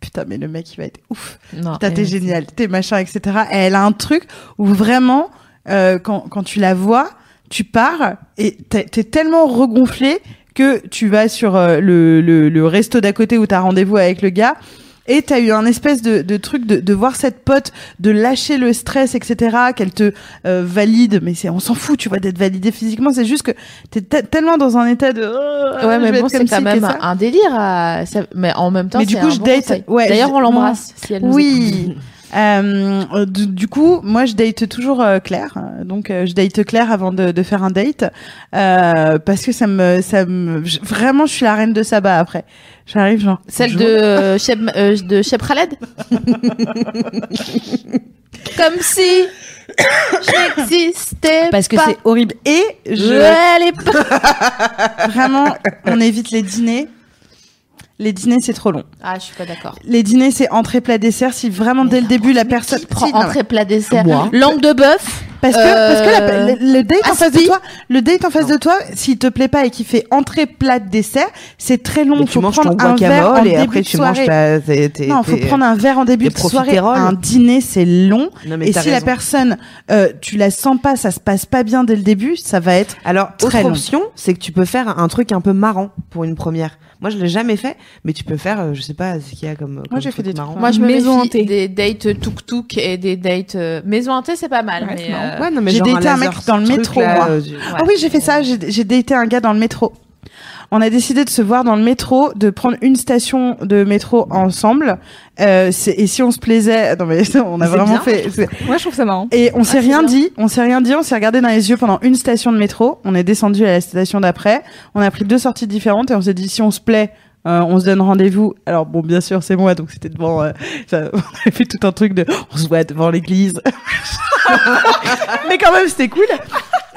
Putain, mais le mec, il va être ouf. Non, putain, t'es génial, t'es machin, et cetera. Et elle a un truc où vraiment, euh, quand, quand tu la vois, tu pars et t'es, t'es tellement regonflé que tu vas sur euh, le, le, le resto d'à côté où t'as rendez-vous avec le gars et t'as eu un espèce de, de truc de, de voir cette pote, de lâcher le stress, et cetera, qu'elle te euh, valide. Mais c'est, on s'en fout, tu vois, d'être validée physiquement. C'est juste que t'es t- tellement dans un état de... Oh, ouais, mais bon, c'est quand même un délire. À... Mais en même temps, mais c'est du coup, un je bon date... conseil. Ouais, d'ailleurs, on l'embrasse. Si elle nous oui. Euh, du, du coup, moi, je date toujours euh, Claire. Donc, euh, je date Claire avant de, de faire un date. Euh, parce que ça me... ça me je, vraiment, je suis la reine de Saba après. J'arrive, genre... Celle bonjour. de euh, Cheb, euh, de Cheb Khaled. Comme si j'existais parce que pas. C'est horrible. Et je... je l'ai pas. Vraiment, on évite les dîners. Les dîners, c'est trop long. Ah, je suis pas d'accord. Les dîners, c'est entrée, plat, dessert. Si vraiment, mais dès le début, la personne... Qui prend si, entrée, plat, dessert, moi. Langue de bœuf. Parce que, euh... parce que la, le, le date Aspi. en face de toi, le date en face non. de toi, s'il te plaît pas et qu'il fait entrée, plat, dessert, c'est très long. Il faut prendre un verre en début après, de soirée. Ta, t'es, t'es, non, faut prendre un verre en début de soirée. Un dîner, c'est long. Non, et si raison. la personne, euh, tu la sens pas, ça se passe pas bien dès le début, ça va être Alors, très autre long. Option, c'est que tu peux faire un truc un peu marrant pour une première. Moi, je l'ai jamais fait, mais tu peux faire, je sais pas ce qu'il y a comme. Moi, comme j'ai fait des marrants. Moi, je me méfie des dates tuk tuk et des dates maison hantée, c'est pas mal. Ouais, mais euh... ouais, non, mais j'ai daté un, un mec dans le métro. Là, moi. Du... Ouais, ah oui, j'ai fait ça. J'ai, j'ai daté un gars dans le métro. On a décidé de se voir dans le métro, de prendre une station de métro ensemble. Euh, c'est, et si on se plaisait, non mais on a c'est vraiment bien. fait. C'est... Moi, je trouve ça marrant. Et on s'est ah, rien dit. On s'est rien dit. On s'est regardé dans les yeux pendant une station de métro. On est descendu à la station d'après. On a pris deux sorties différentes et on s'est dit si on se plaît. Euh, on se donne rendez-vous. Alors bon, bien sûr, c'est moi, donc c'était devant. Euh, ça, on avait fait tout un truc de. On se voit devant l'église. Mais quand même, c'était cool.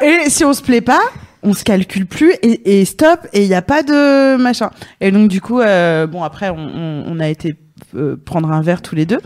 Et si on se plaît pas, on se calcule plus et, et stop. Et il y a pas de machin. Et donc du coup, euh, bon après, on, on, on a été euh, prendre un verre tous les deux.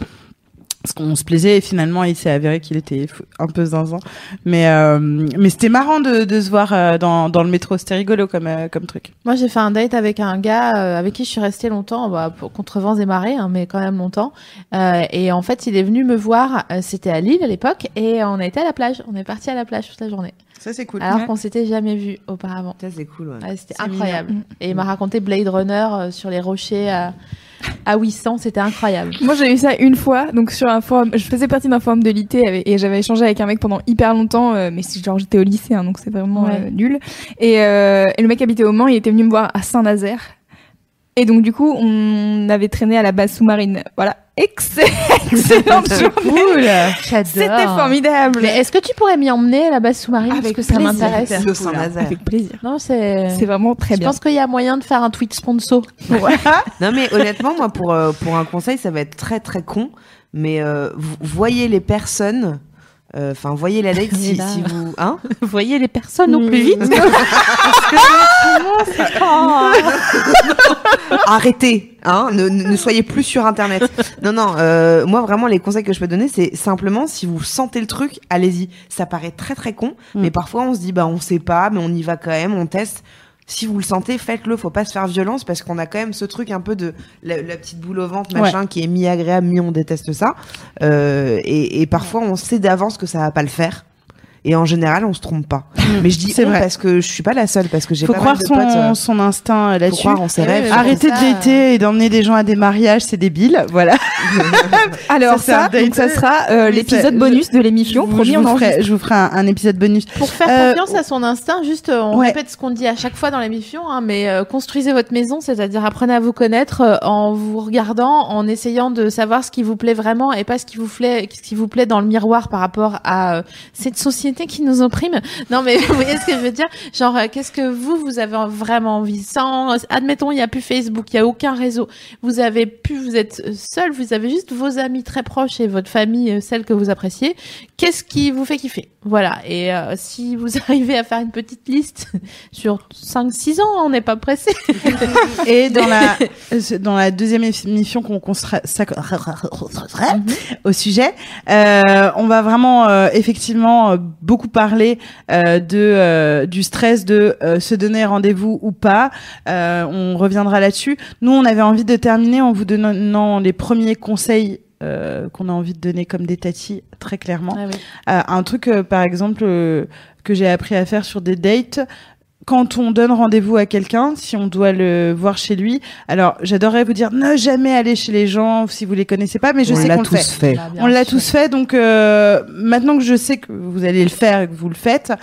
Parce qu'on se plaisait et finalement il s'est avéré qu'il était un peu zinzin, mais euh, mais c'était marrant de, de se voir dans dans le métro, c'était rigolo comme euh, comme truc. Moi j'ai fait un date avec un gars euh, avec qui je suis restée longtemps, bah, contre vents et marées, hein, mais quand même longtemps. Euh, et en fait il est venu me voir, euh, c'était à Lille à l'époque et on a été à la plage, on est parti à la plage toute la journée. Ça c'est cool. Alors ouais. qu'on s'était jamais vu auparavant. Ça c'est cool. Ouais. Ouais, c'était c'est incroyable. Mignon. Et il m'a raconté Blade Runner euh, sur les rochers. Euh, À huit cents, c'était incroyable. Moi, j'ai eu ça une fois, donc sur un forum, je faisais partie d'un forum de l'I T et j'avais échangé avec un mec pendant hyper longtemps, euh, mais c'est genre j'étais au lycée, hein, donc c'est vraiment ouais. euh, nul. Et, euh, et le mec habitait au Mans, il était venu me voir à Saint-Nazaire. Et donc du coup, on avait traîné à la base sous-marine. Voilà, Excell- excellente journée. Cool, j'adore. C'était formidable. Mais est-ce que tu pourrais m'y emmener à la base sous-marine avec parce que plaisir. Ça m'intéresse. Cool, Saint-Nazaire. Avec plaisir. Non, c'est c'est vraiment très Je bien. Je pense qu'il y a moyen de faire un tweet sponsor. Ouais. Non mais honnêtement, moi pour euh, pour un conseil, ça va être très très con, mais euh, voyez les personnes. Enfin, euh, voyez la date si, si vous, hein, voyez les personnes au plus vite. Arrêtez, hein, ne, ne soyez plus sur Internet. Non, non, euh, moi vraiment les conseils que je peux donner, c'est simplement si vous sentez le truc, allez-y. Ça paraît très très con, mm. mais parfois on se dit bah on sait pas, mais on y va quand même, on teste. Si vous le sentez, faites-le. Faut pas se faire violence parce qu'on a quand même ce truc un peu de la, la petite boule au ventre, machin, ouais. qui est mi-agréable, mi-on déteste ça. Euh, et, et parfois, on sait d'avance que ça va pas le faire. Et en général, on se trompe pas. Mais je dis c'est on vrai. Parce que je suis pas la seule, parce que j'ai faut pas mal de son, potes. Faut croire son instinct là-dessus. Faut croire en ses rêves. Arrêtez de dater et d'emmener des gens à des mariages, c'est débile. Voilà. Alors ça, ça, donc ça sera euh, l'épisode bonus je, de l'émission. Promis, on en ferai, je vous ferai un, un épisode bonus. Pour faire euh, confiance à son instinct, juste on ouais. répète ce qu'on dit à chaque fois dans l'émission, hein, mais euh, construisez votre maison, c'est-à-dire apprenez à vous connaître euh, en vous regardant, en essayant de savoir ce qui vous plaît vraiment et pas ce qui vous plaît, ce qui vous plaît dans le miroir par rapport à euh, cette société qui nous opprime. Non mais vous voyez ce que je veux dire, genre qu'est-ce que vous vous avez vraiment envie, sans admettons il n'y a plus Facebook, il n'y a aucun réseau, vous avez plus, vous êtes seul, vous avez juste vos amis très proches et votre famille, celle que vous appréciez, qu'est-ce qui vous fait kiffer, voilà. Et euh, si vous arrivez à faire une petite liste sur cinq six ans, on n'est pas pressé. Et dans la dans la deuxième émission qu'on construit au sujet euh, on va vraiment euh, effectivement euh, beaucoup parler euh, de euh, du stress de euh, se donner rendez-vous ou pas. Euh, on reviendra là-dessus. Nous, on avait envie de terminer en vous donnant les premiers conseils euh, qu'on a envie de donner comme des tatis, très clairement. Ah oui. euh, un truc, euh, par exemple, euh, que j'ai appris à faire sur des dates. Quand on donne rendez-vous à quelqu'un, si on doit le voir chez lui, alors j'adorerais vous dire ne jamais aller chez les gens si vous les connaissez pas, mais je on sais qu'on le fait. fait. On l'a sûr. tous fait. Donc euh, maintenant que je sais que vous allez le faire et que vous le faites,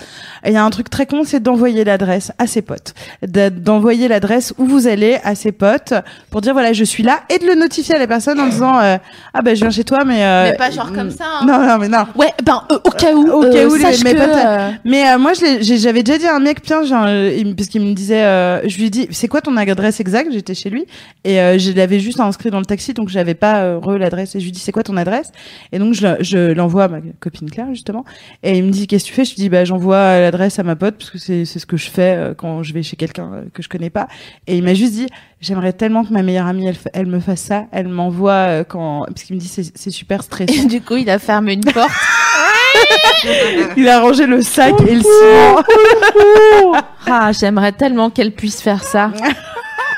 il y a un truc très con, c'est d'envoyer l'adresse à ses potes, d'envoyer l'adresse où vous allez à ses potes pour dire voilà je suis là et de le notifier à la personne en disant euh, ah ben bah, je viens chez toi mais euh, mais pas genre comme ça. Hein. Non non mais non. Ouais ben euh, au cas où. Au cas euh, où les, mes que... potes. Euh... Mais euh, moi je j'avais déjà dit à un mec bien genre parce qu'il me disait euh, je lui ai dit c'est quoi ton adresse exacte, j'étais chez lui et euh, je l'avais juste inscrit dans le taxi donc j'avais pas euh, re l'adresse et je lui dis c'est quoi ton adresse et donc je, je l'envoie à ma copine Claire justement et il me dit qu'est-ce que tu fais, je lui dis bah j'envoie l'adresse à ma pote parce que c'est c'est ce que je fais quand je vais chez quelqu'un que je connais pas et il m'a juste dit j'aimerais tellement que ma meilleure amie elle, elle me fasse ça, elle m'envoie quand parce qu'il me dit c'est c'est super stressant et du coup il a fermé une porte. Il a rangé le sac et le ciment. Ah, j'aimerais tellement qu'elle puisse faire ça.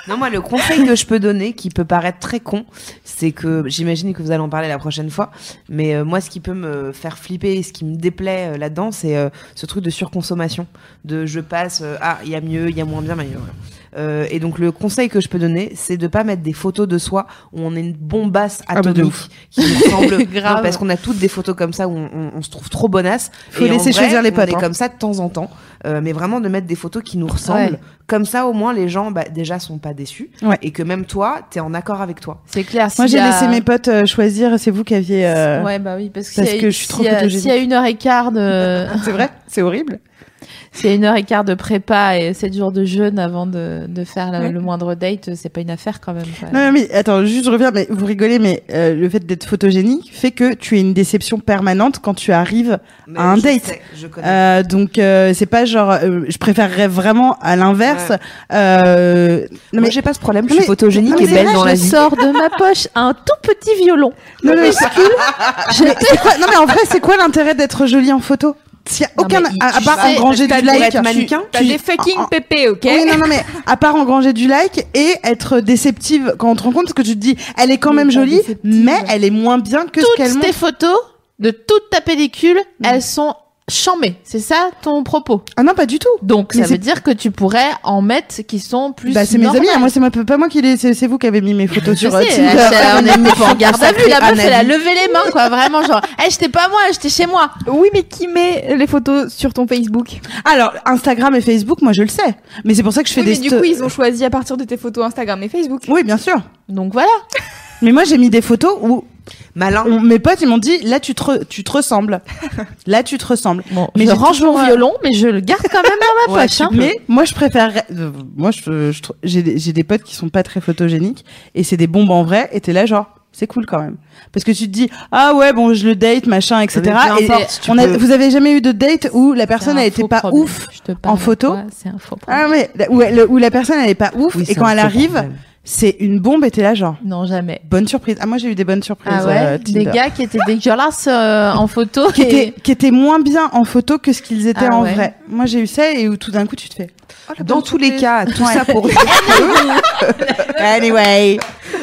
Non, moi, le conseil que je peux donner, qui peut paraître très con, c'est que, j'imagine que vous allez en parler la prochaine fois, mais euh, moi, ce qui peut me faire flipper et ce qui me déplaît euh, là-dedans, c'est euh, ce truc de surconsommation, de je passe, euh, ah, il y a mieux, il y a moins bien, mais... Euh, et donc le conseil que je peux donner, c'est de pas mettre des photos de soi où on est une bombasse atomique ah bah qui me semble grave non, parce qu'on a toutes des photos comme ça où on, on, on se trouve trop bonasse. Faut et laisser en vrai, choisir les potes. On est hein. comme ça de temps en temps, euh, mais vraiment de mettre des photos qui nous ressemblent. Ouais. Comme ça au moins les gens bah, déjà sont pas déçus ouais. et que même toi t'es en accord avec toi. C'est clair. Si moi j'ai a... laissé mes potes euh, choisir. C'est vous qui aviez. Euh... Ouais bah oui parce que, parce si que a, je suis trop photogénique. S'il y a une heure et quart de. C'est vrai, c'est horrible. C'est une heure et quart de prépa et sept jours de jeûne avant de, de faire la, ouais. le moindre date, c'est pas une affaire quand même. Quoi. Non mais attends, juste je reviens, mais vous rigolez, mais euh, le fait d'être photogénique fait que tu es une déception permanente quand tu arrives mais à un je date. Sais, je euh, donc euh, c'est pas genre, euh, je préférerais vraiment à l'inverse. Ouais. Euh, non mais j'ai pas ce problème, je suis mais, photogénique mais et belle là, dans la vie. Je sors de ma poche un tout petit violon. Non mais, je... non mais en vrai, c'est quoi l'intérêt d'être jolie en photo? S'il y a aucun, non, il, à, à part sais, engranger du like, mannequin, tu, t'as des fucking pépés, ok? Oui, non, non, mais à part engranger du like et être déceptive quand on te rend compte, parce que tu te dis, elle est quand même jolie, mais elle est moins bien que toutes ce qu'elle montre. Toutes tes photos de toute ta pellicule, mmh. elles sont chamé, c'est ça ton propos? Ah non, pas du tout. Donc mais ça veut dire que tu pourrais en mettre qui sont plus. Bah c'est mes amis, moi c'est ma... pas moi qui les, c'est, c'est vous qui avez mis mes photos sur sais, Tinder. On est mis en garde à vue, la meuf elle a levé les mains quoi, vraiment genre. Eh hey, j'étais pas moi, j'étais chez moi. Oui mais qui met les photos sur ton Facebook? Alors Instagram et Facebook, moi je le sais. Mais c'est pour ça que je fais oui, des. Mais du sto... coup ils ont choisi à partir de tes photos Instagram et Facebook. Oui bien sûr. Donc voilà. Mais moi j'ai mis des photos où. Malin. On, mes potes, ils m'ont dit, là, tu te, re, tu te ressembles. Là, tu te ressembles. Bon, mais je range mon violon, mais je le garde quand même dans ma poche. Ouais, hein. Mais moi, je préfère, euh, moi, je, je, j'ai, j'ai des potes qui sont pas très photogéniques et c'est des bombes en vrai et t'es là genre, c'est cool quand même. Parce que tu te dis, ah ouais, bon, je le date, machin, et cetera. Et importe, on a, peux... Vous avez jamais eu de date où la personne, elle était pas problème. Ouf en photo? C'est un faux problème. Ah, mais, où, elle, où la personne, elle est pas ouf oui, et quand elle arrive, problème. c'est une bombe et t'es là genre non jamais bonne surprise. Ah moi j'ai eu des bonnes surprises. Ah ouais, euh, des gars qui étaient dégueulasses euh, en photo qui, et... étaient, qui étaient moins bien en photo que ce qu'ils étaient ah, en ouais. vrai. Moi j'ai eu ça et où tout d'un coup tu te fais oh, dans tous surprise. Les cas tout ouais. ça pour anyway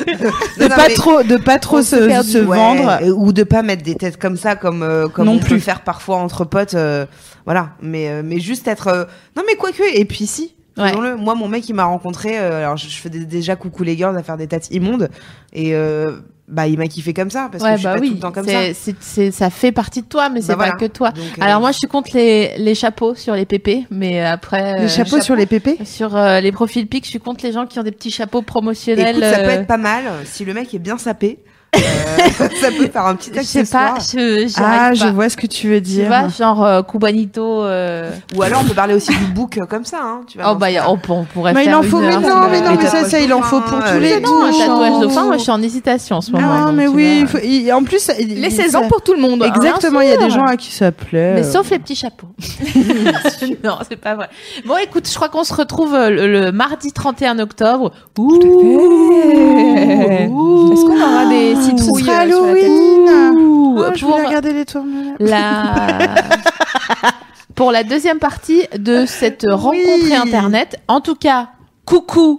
de non, pas trop de pas trop se, se, se ouais, vendre ou de pas mettre des têtes comme ça comme euh, comme non on plus. Peut faire parfois entre potes euh, voilà mais euh, mais juste être euh... non mais quoi que et puis si ouais. Le, moi, mon mec, il m'a rencontré. Euh, alors, je, je faisais déjà coucou les girls à faire des têtes immondes. Et euh, bah, il m'a kiffé comme ça. Parce ouais, que je suis bah pas oui. tout le temps comme c'est, ça. C'est, c'est, ça fait partie de toi, mais bah c'est voilà. pas que toi. Donc, alors, euh... moi, je suis contre les, les chapeaux sur les pépés. Mais après. Les euh, chapeaux sur les pépés? Sur euh, les profils pics, je suis contre les gens qui ont des petits chapeaux promotionnels. Écoute, ça euh... peut être pas mal si le mec est bien sapé. euh, ça peut faire un petit accessoire. Je sais pas, je, ah, pas. Je vois ce que tu veux dire. Tu vois, genre euh, Cubanito. Euh... Ou alors on peut parler aussi du book euh, comme ça. Hein, tu vois, oh bah a, on, on pourrait mais faire. Il en faut, mais non, mais non, mais ça, ça, il en faut pour euh, tous les. Non, un tatouage dauphin. Moi, je suis en hésitation en ce moment. Non, donc, mais oui, il faut, il, en plus, il, laissez-en ça, pour tout le monde. Exactement, il y a des gens à qui ça plaît. Mais euh... sauf les petits chapeaux. Non, c'est pas vrai. Bon, écoute, je crois qu'on se retrouve le, le mardi trente et un octobre. Ouh. Est-ce qu'on aura des citrouilles sur la tête? Ouh, ah, je voulais regarder les tourments. La... Pour la deuxième partie de cette rencontre oui. internet, en tout cas, coucou.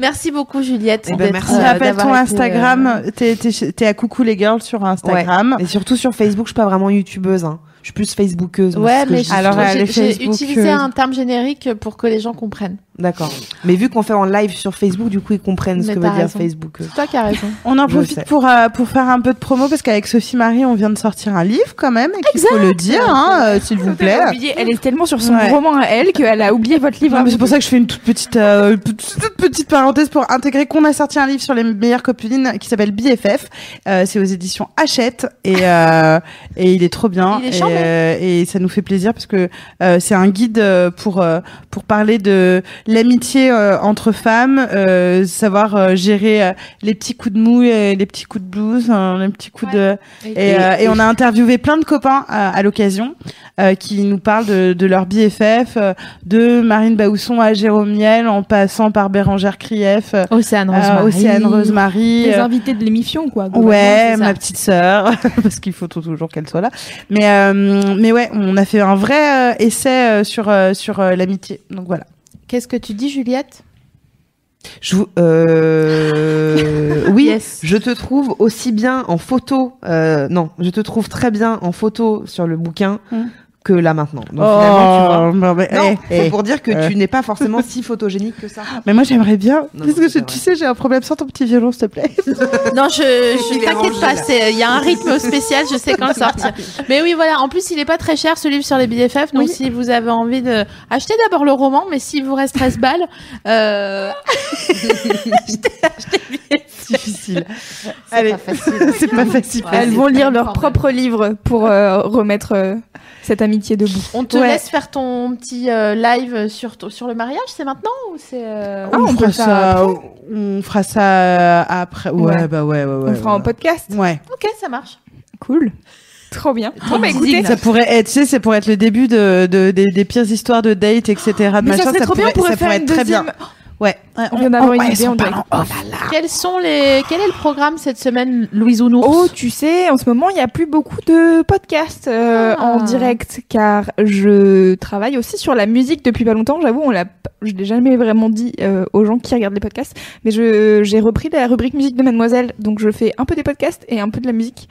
Merci beaucoup Juliette. Eh ben merci. Euh, Rappelle ton Instagram. Euh... T'es, t'es, t'es à coucou les girls sur Instagram. Ouais. Et surtout sur Facebook, je suis pas vraiment youtubeuse. Hein. Je suis plus facebookeuse. Ouais, mais je alors, j'ai, j'ai utilisé un terme générique pour que les gens comprennent. D'accord. Mais vu qu'on fait en live sur Facebook, du coup, ils comprennent mais ce que veut raison. Dire Facebook. C'est toi qui as raison. On en profite pour, euh, pour faire un peu de promo parce qu'avec Sophie Marie, on vient de sortir un livre quand même. Il faut le dire, hein, euh, s'il vous plaît. Elle est tellement sur son ouais. roman à elle qu'elle a oublié votre livre. Non, mais c'est pour ça que je fais une toute petite, euh, toute petite parenthèse pour intégrer qu'on a sorti un livre sur les meilleures copines qui s'appelle B F F. Euh, c'est aux éditions Hachette et, euh, et il est trop bien. Il est et, euh, et ça nous fait plaisir parce que euh, c'est un guide euh, pour, euh, pour parler de l'amitié euh, entre femmes, euh, savoir euh, gérer euh, les petits coups de mou, et les petits coups de blues, hein, les petits coups ouais. de... Et, et, euh, et on a interviewé plein de copains à, à l'occasion euh, qui nous parlent de, de leur B F F, euh, de Marine Baousson à Jérôme Niel, en passant par Bérangère Krief, euh, Océane Rose-Marie. Euh, Océane Rose-Marie. Les invités de l'émission, quoi. Ouais, ma petite sœur, parce qu'il faut toujours qu'elle soit là. Mais, euh, mais ouais, on a fait un vrai euh, essai euh, sur, euh, sur euh, l'amitié. Donc voilà. Qu'est-ce que tu dis, Juliette ? Je vous, euh, oui, yes. Je te trouve aussi bien en photo. Euh, non, je te trouve très bien en photo sur le bouquin mmh. que là maintenant. Donc, oh, finalement, tu vois. Mais, non, hey, c'est hey, pour dire que euh. tu n'es pas forcément si photogénique que ça. Mais moi, j'aimerais bien. Non, parce non, que je, tu sais, j'ai un problème. Sans ton petit violon, s'il te plaît. Non, je, je t'inquiète pas. Il y a un rythme spécial. Je sais quand le sortir. Mais oui, voilà. En plus, il est pas très cher ce livre sur les B F F. Donc, oui. Si vous avez envie de acheter d'abord le roman, mais s'il vous reste treize balles, euh... achetez, achetez B F F. C'est difficile. C'est Allez. Pas facile. C'est pas facile. Ouais, elles vont lire leur propre livre pour euh, remettre euh, cette amitié debout. On te ouais. laisse faire ton petit euh, live sur sur le mariage, c'est maintenant ou c'est euh... ah, on, on fera ça après. On fera ça après. Ouais, ouais. bah ouais ouais ouais. On fera ouais. en podcast. Ouais. OK, ça marche. Cool. Trop bien. Trop bah, écoutez, ça pourrait être, tu sais, ça pourrait être le début de, de, de des, des pires histoires de date, et cetera. Oh, mais machin, ça serait ça trop pourrait, bien, on pourrait faire une deuxième. Bien. Ouais, ouais, on, on vient d'avoir une ouais, idée. On parlant, oh là là. Quels sont les Quel est le programme cette semaine, Louise Ounours ? Oh, tu sais, en ce moment, il n'y a plus beaucoup de podcasts euh, ah. en direct, car je travaille aussi sur la musique depuis pas longtemps. J'avoue, on l'a, je l'ai jamais vraiment dit euh, aux gens qui regardent les podcasts, mais je j'ai repris la rubrique musique de Mademoiselle, donc je fais un peu des podcasts et un peu de la musique.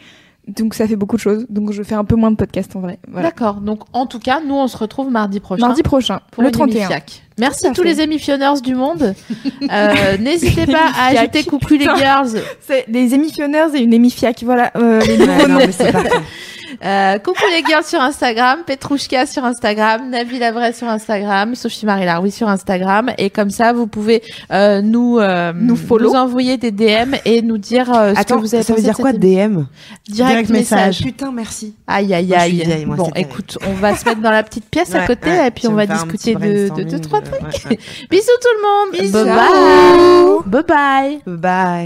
Donc ça fait beaucoup de choses. Donc je fais un peu moins de podcasts en vrai. Voilà. D'accord. Donc en tout cas, nous on se retrouve mardi prochain. Mardi prochain, pour le trente et un. Émifiac. Merci à tous les émifionneurs du monde. Euh, n'hésitez pas à ajouter coucou les girls. C'est les émifionneurs et une émifiac. Voilà. Euh, les ouais, non, mais c'est euh, coucou les girls sur Instagram, Petrouchka sur Instagram, Navi Lavray sur Instagram, Sophie Marie Laroui sur Instagram. Et comme ça, vous pouvez euh, nous euh, nous, nous envoyer des D M et nous dire euh, ce Attends, que vous avez pensé. Ça veut dire quoi D M? Direct. Message. Putain, merci. Aïe, aïe, aïe. Moi, vieille, moi, bon, écoute, on va se mettre dans la petite pièce ouais, à côté ouais, et puis on va discuter de deux, de, de, trois trucs. Ouais, ouais. Bisous tout le monde. Bye bye. Bye bye. Bye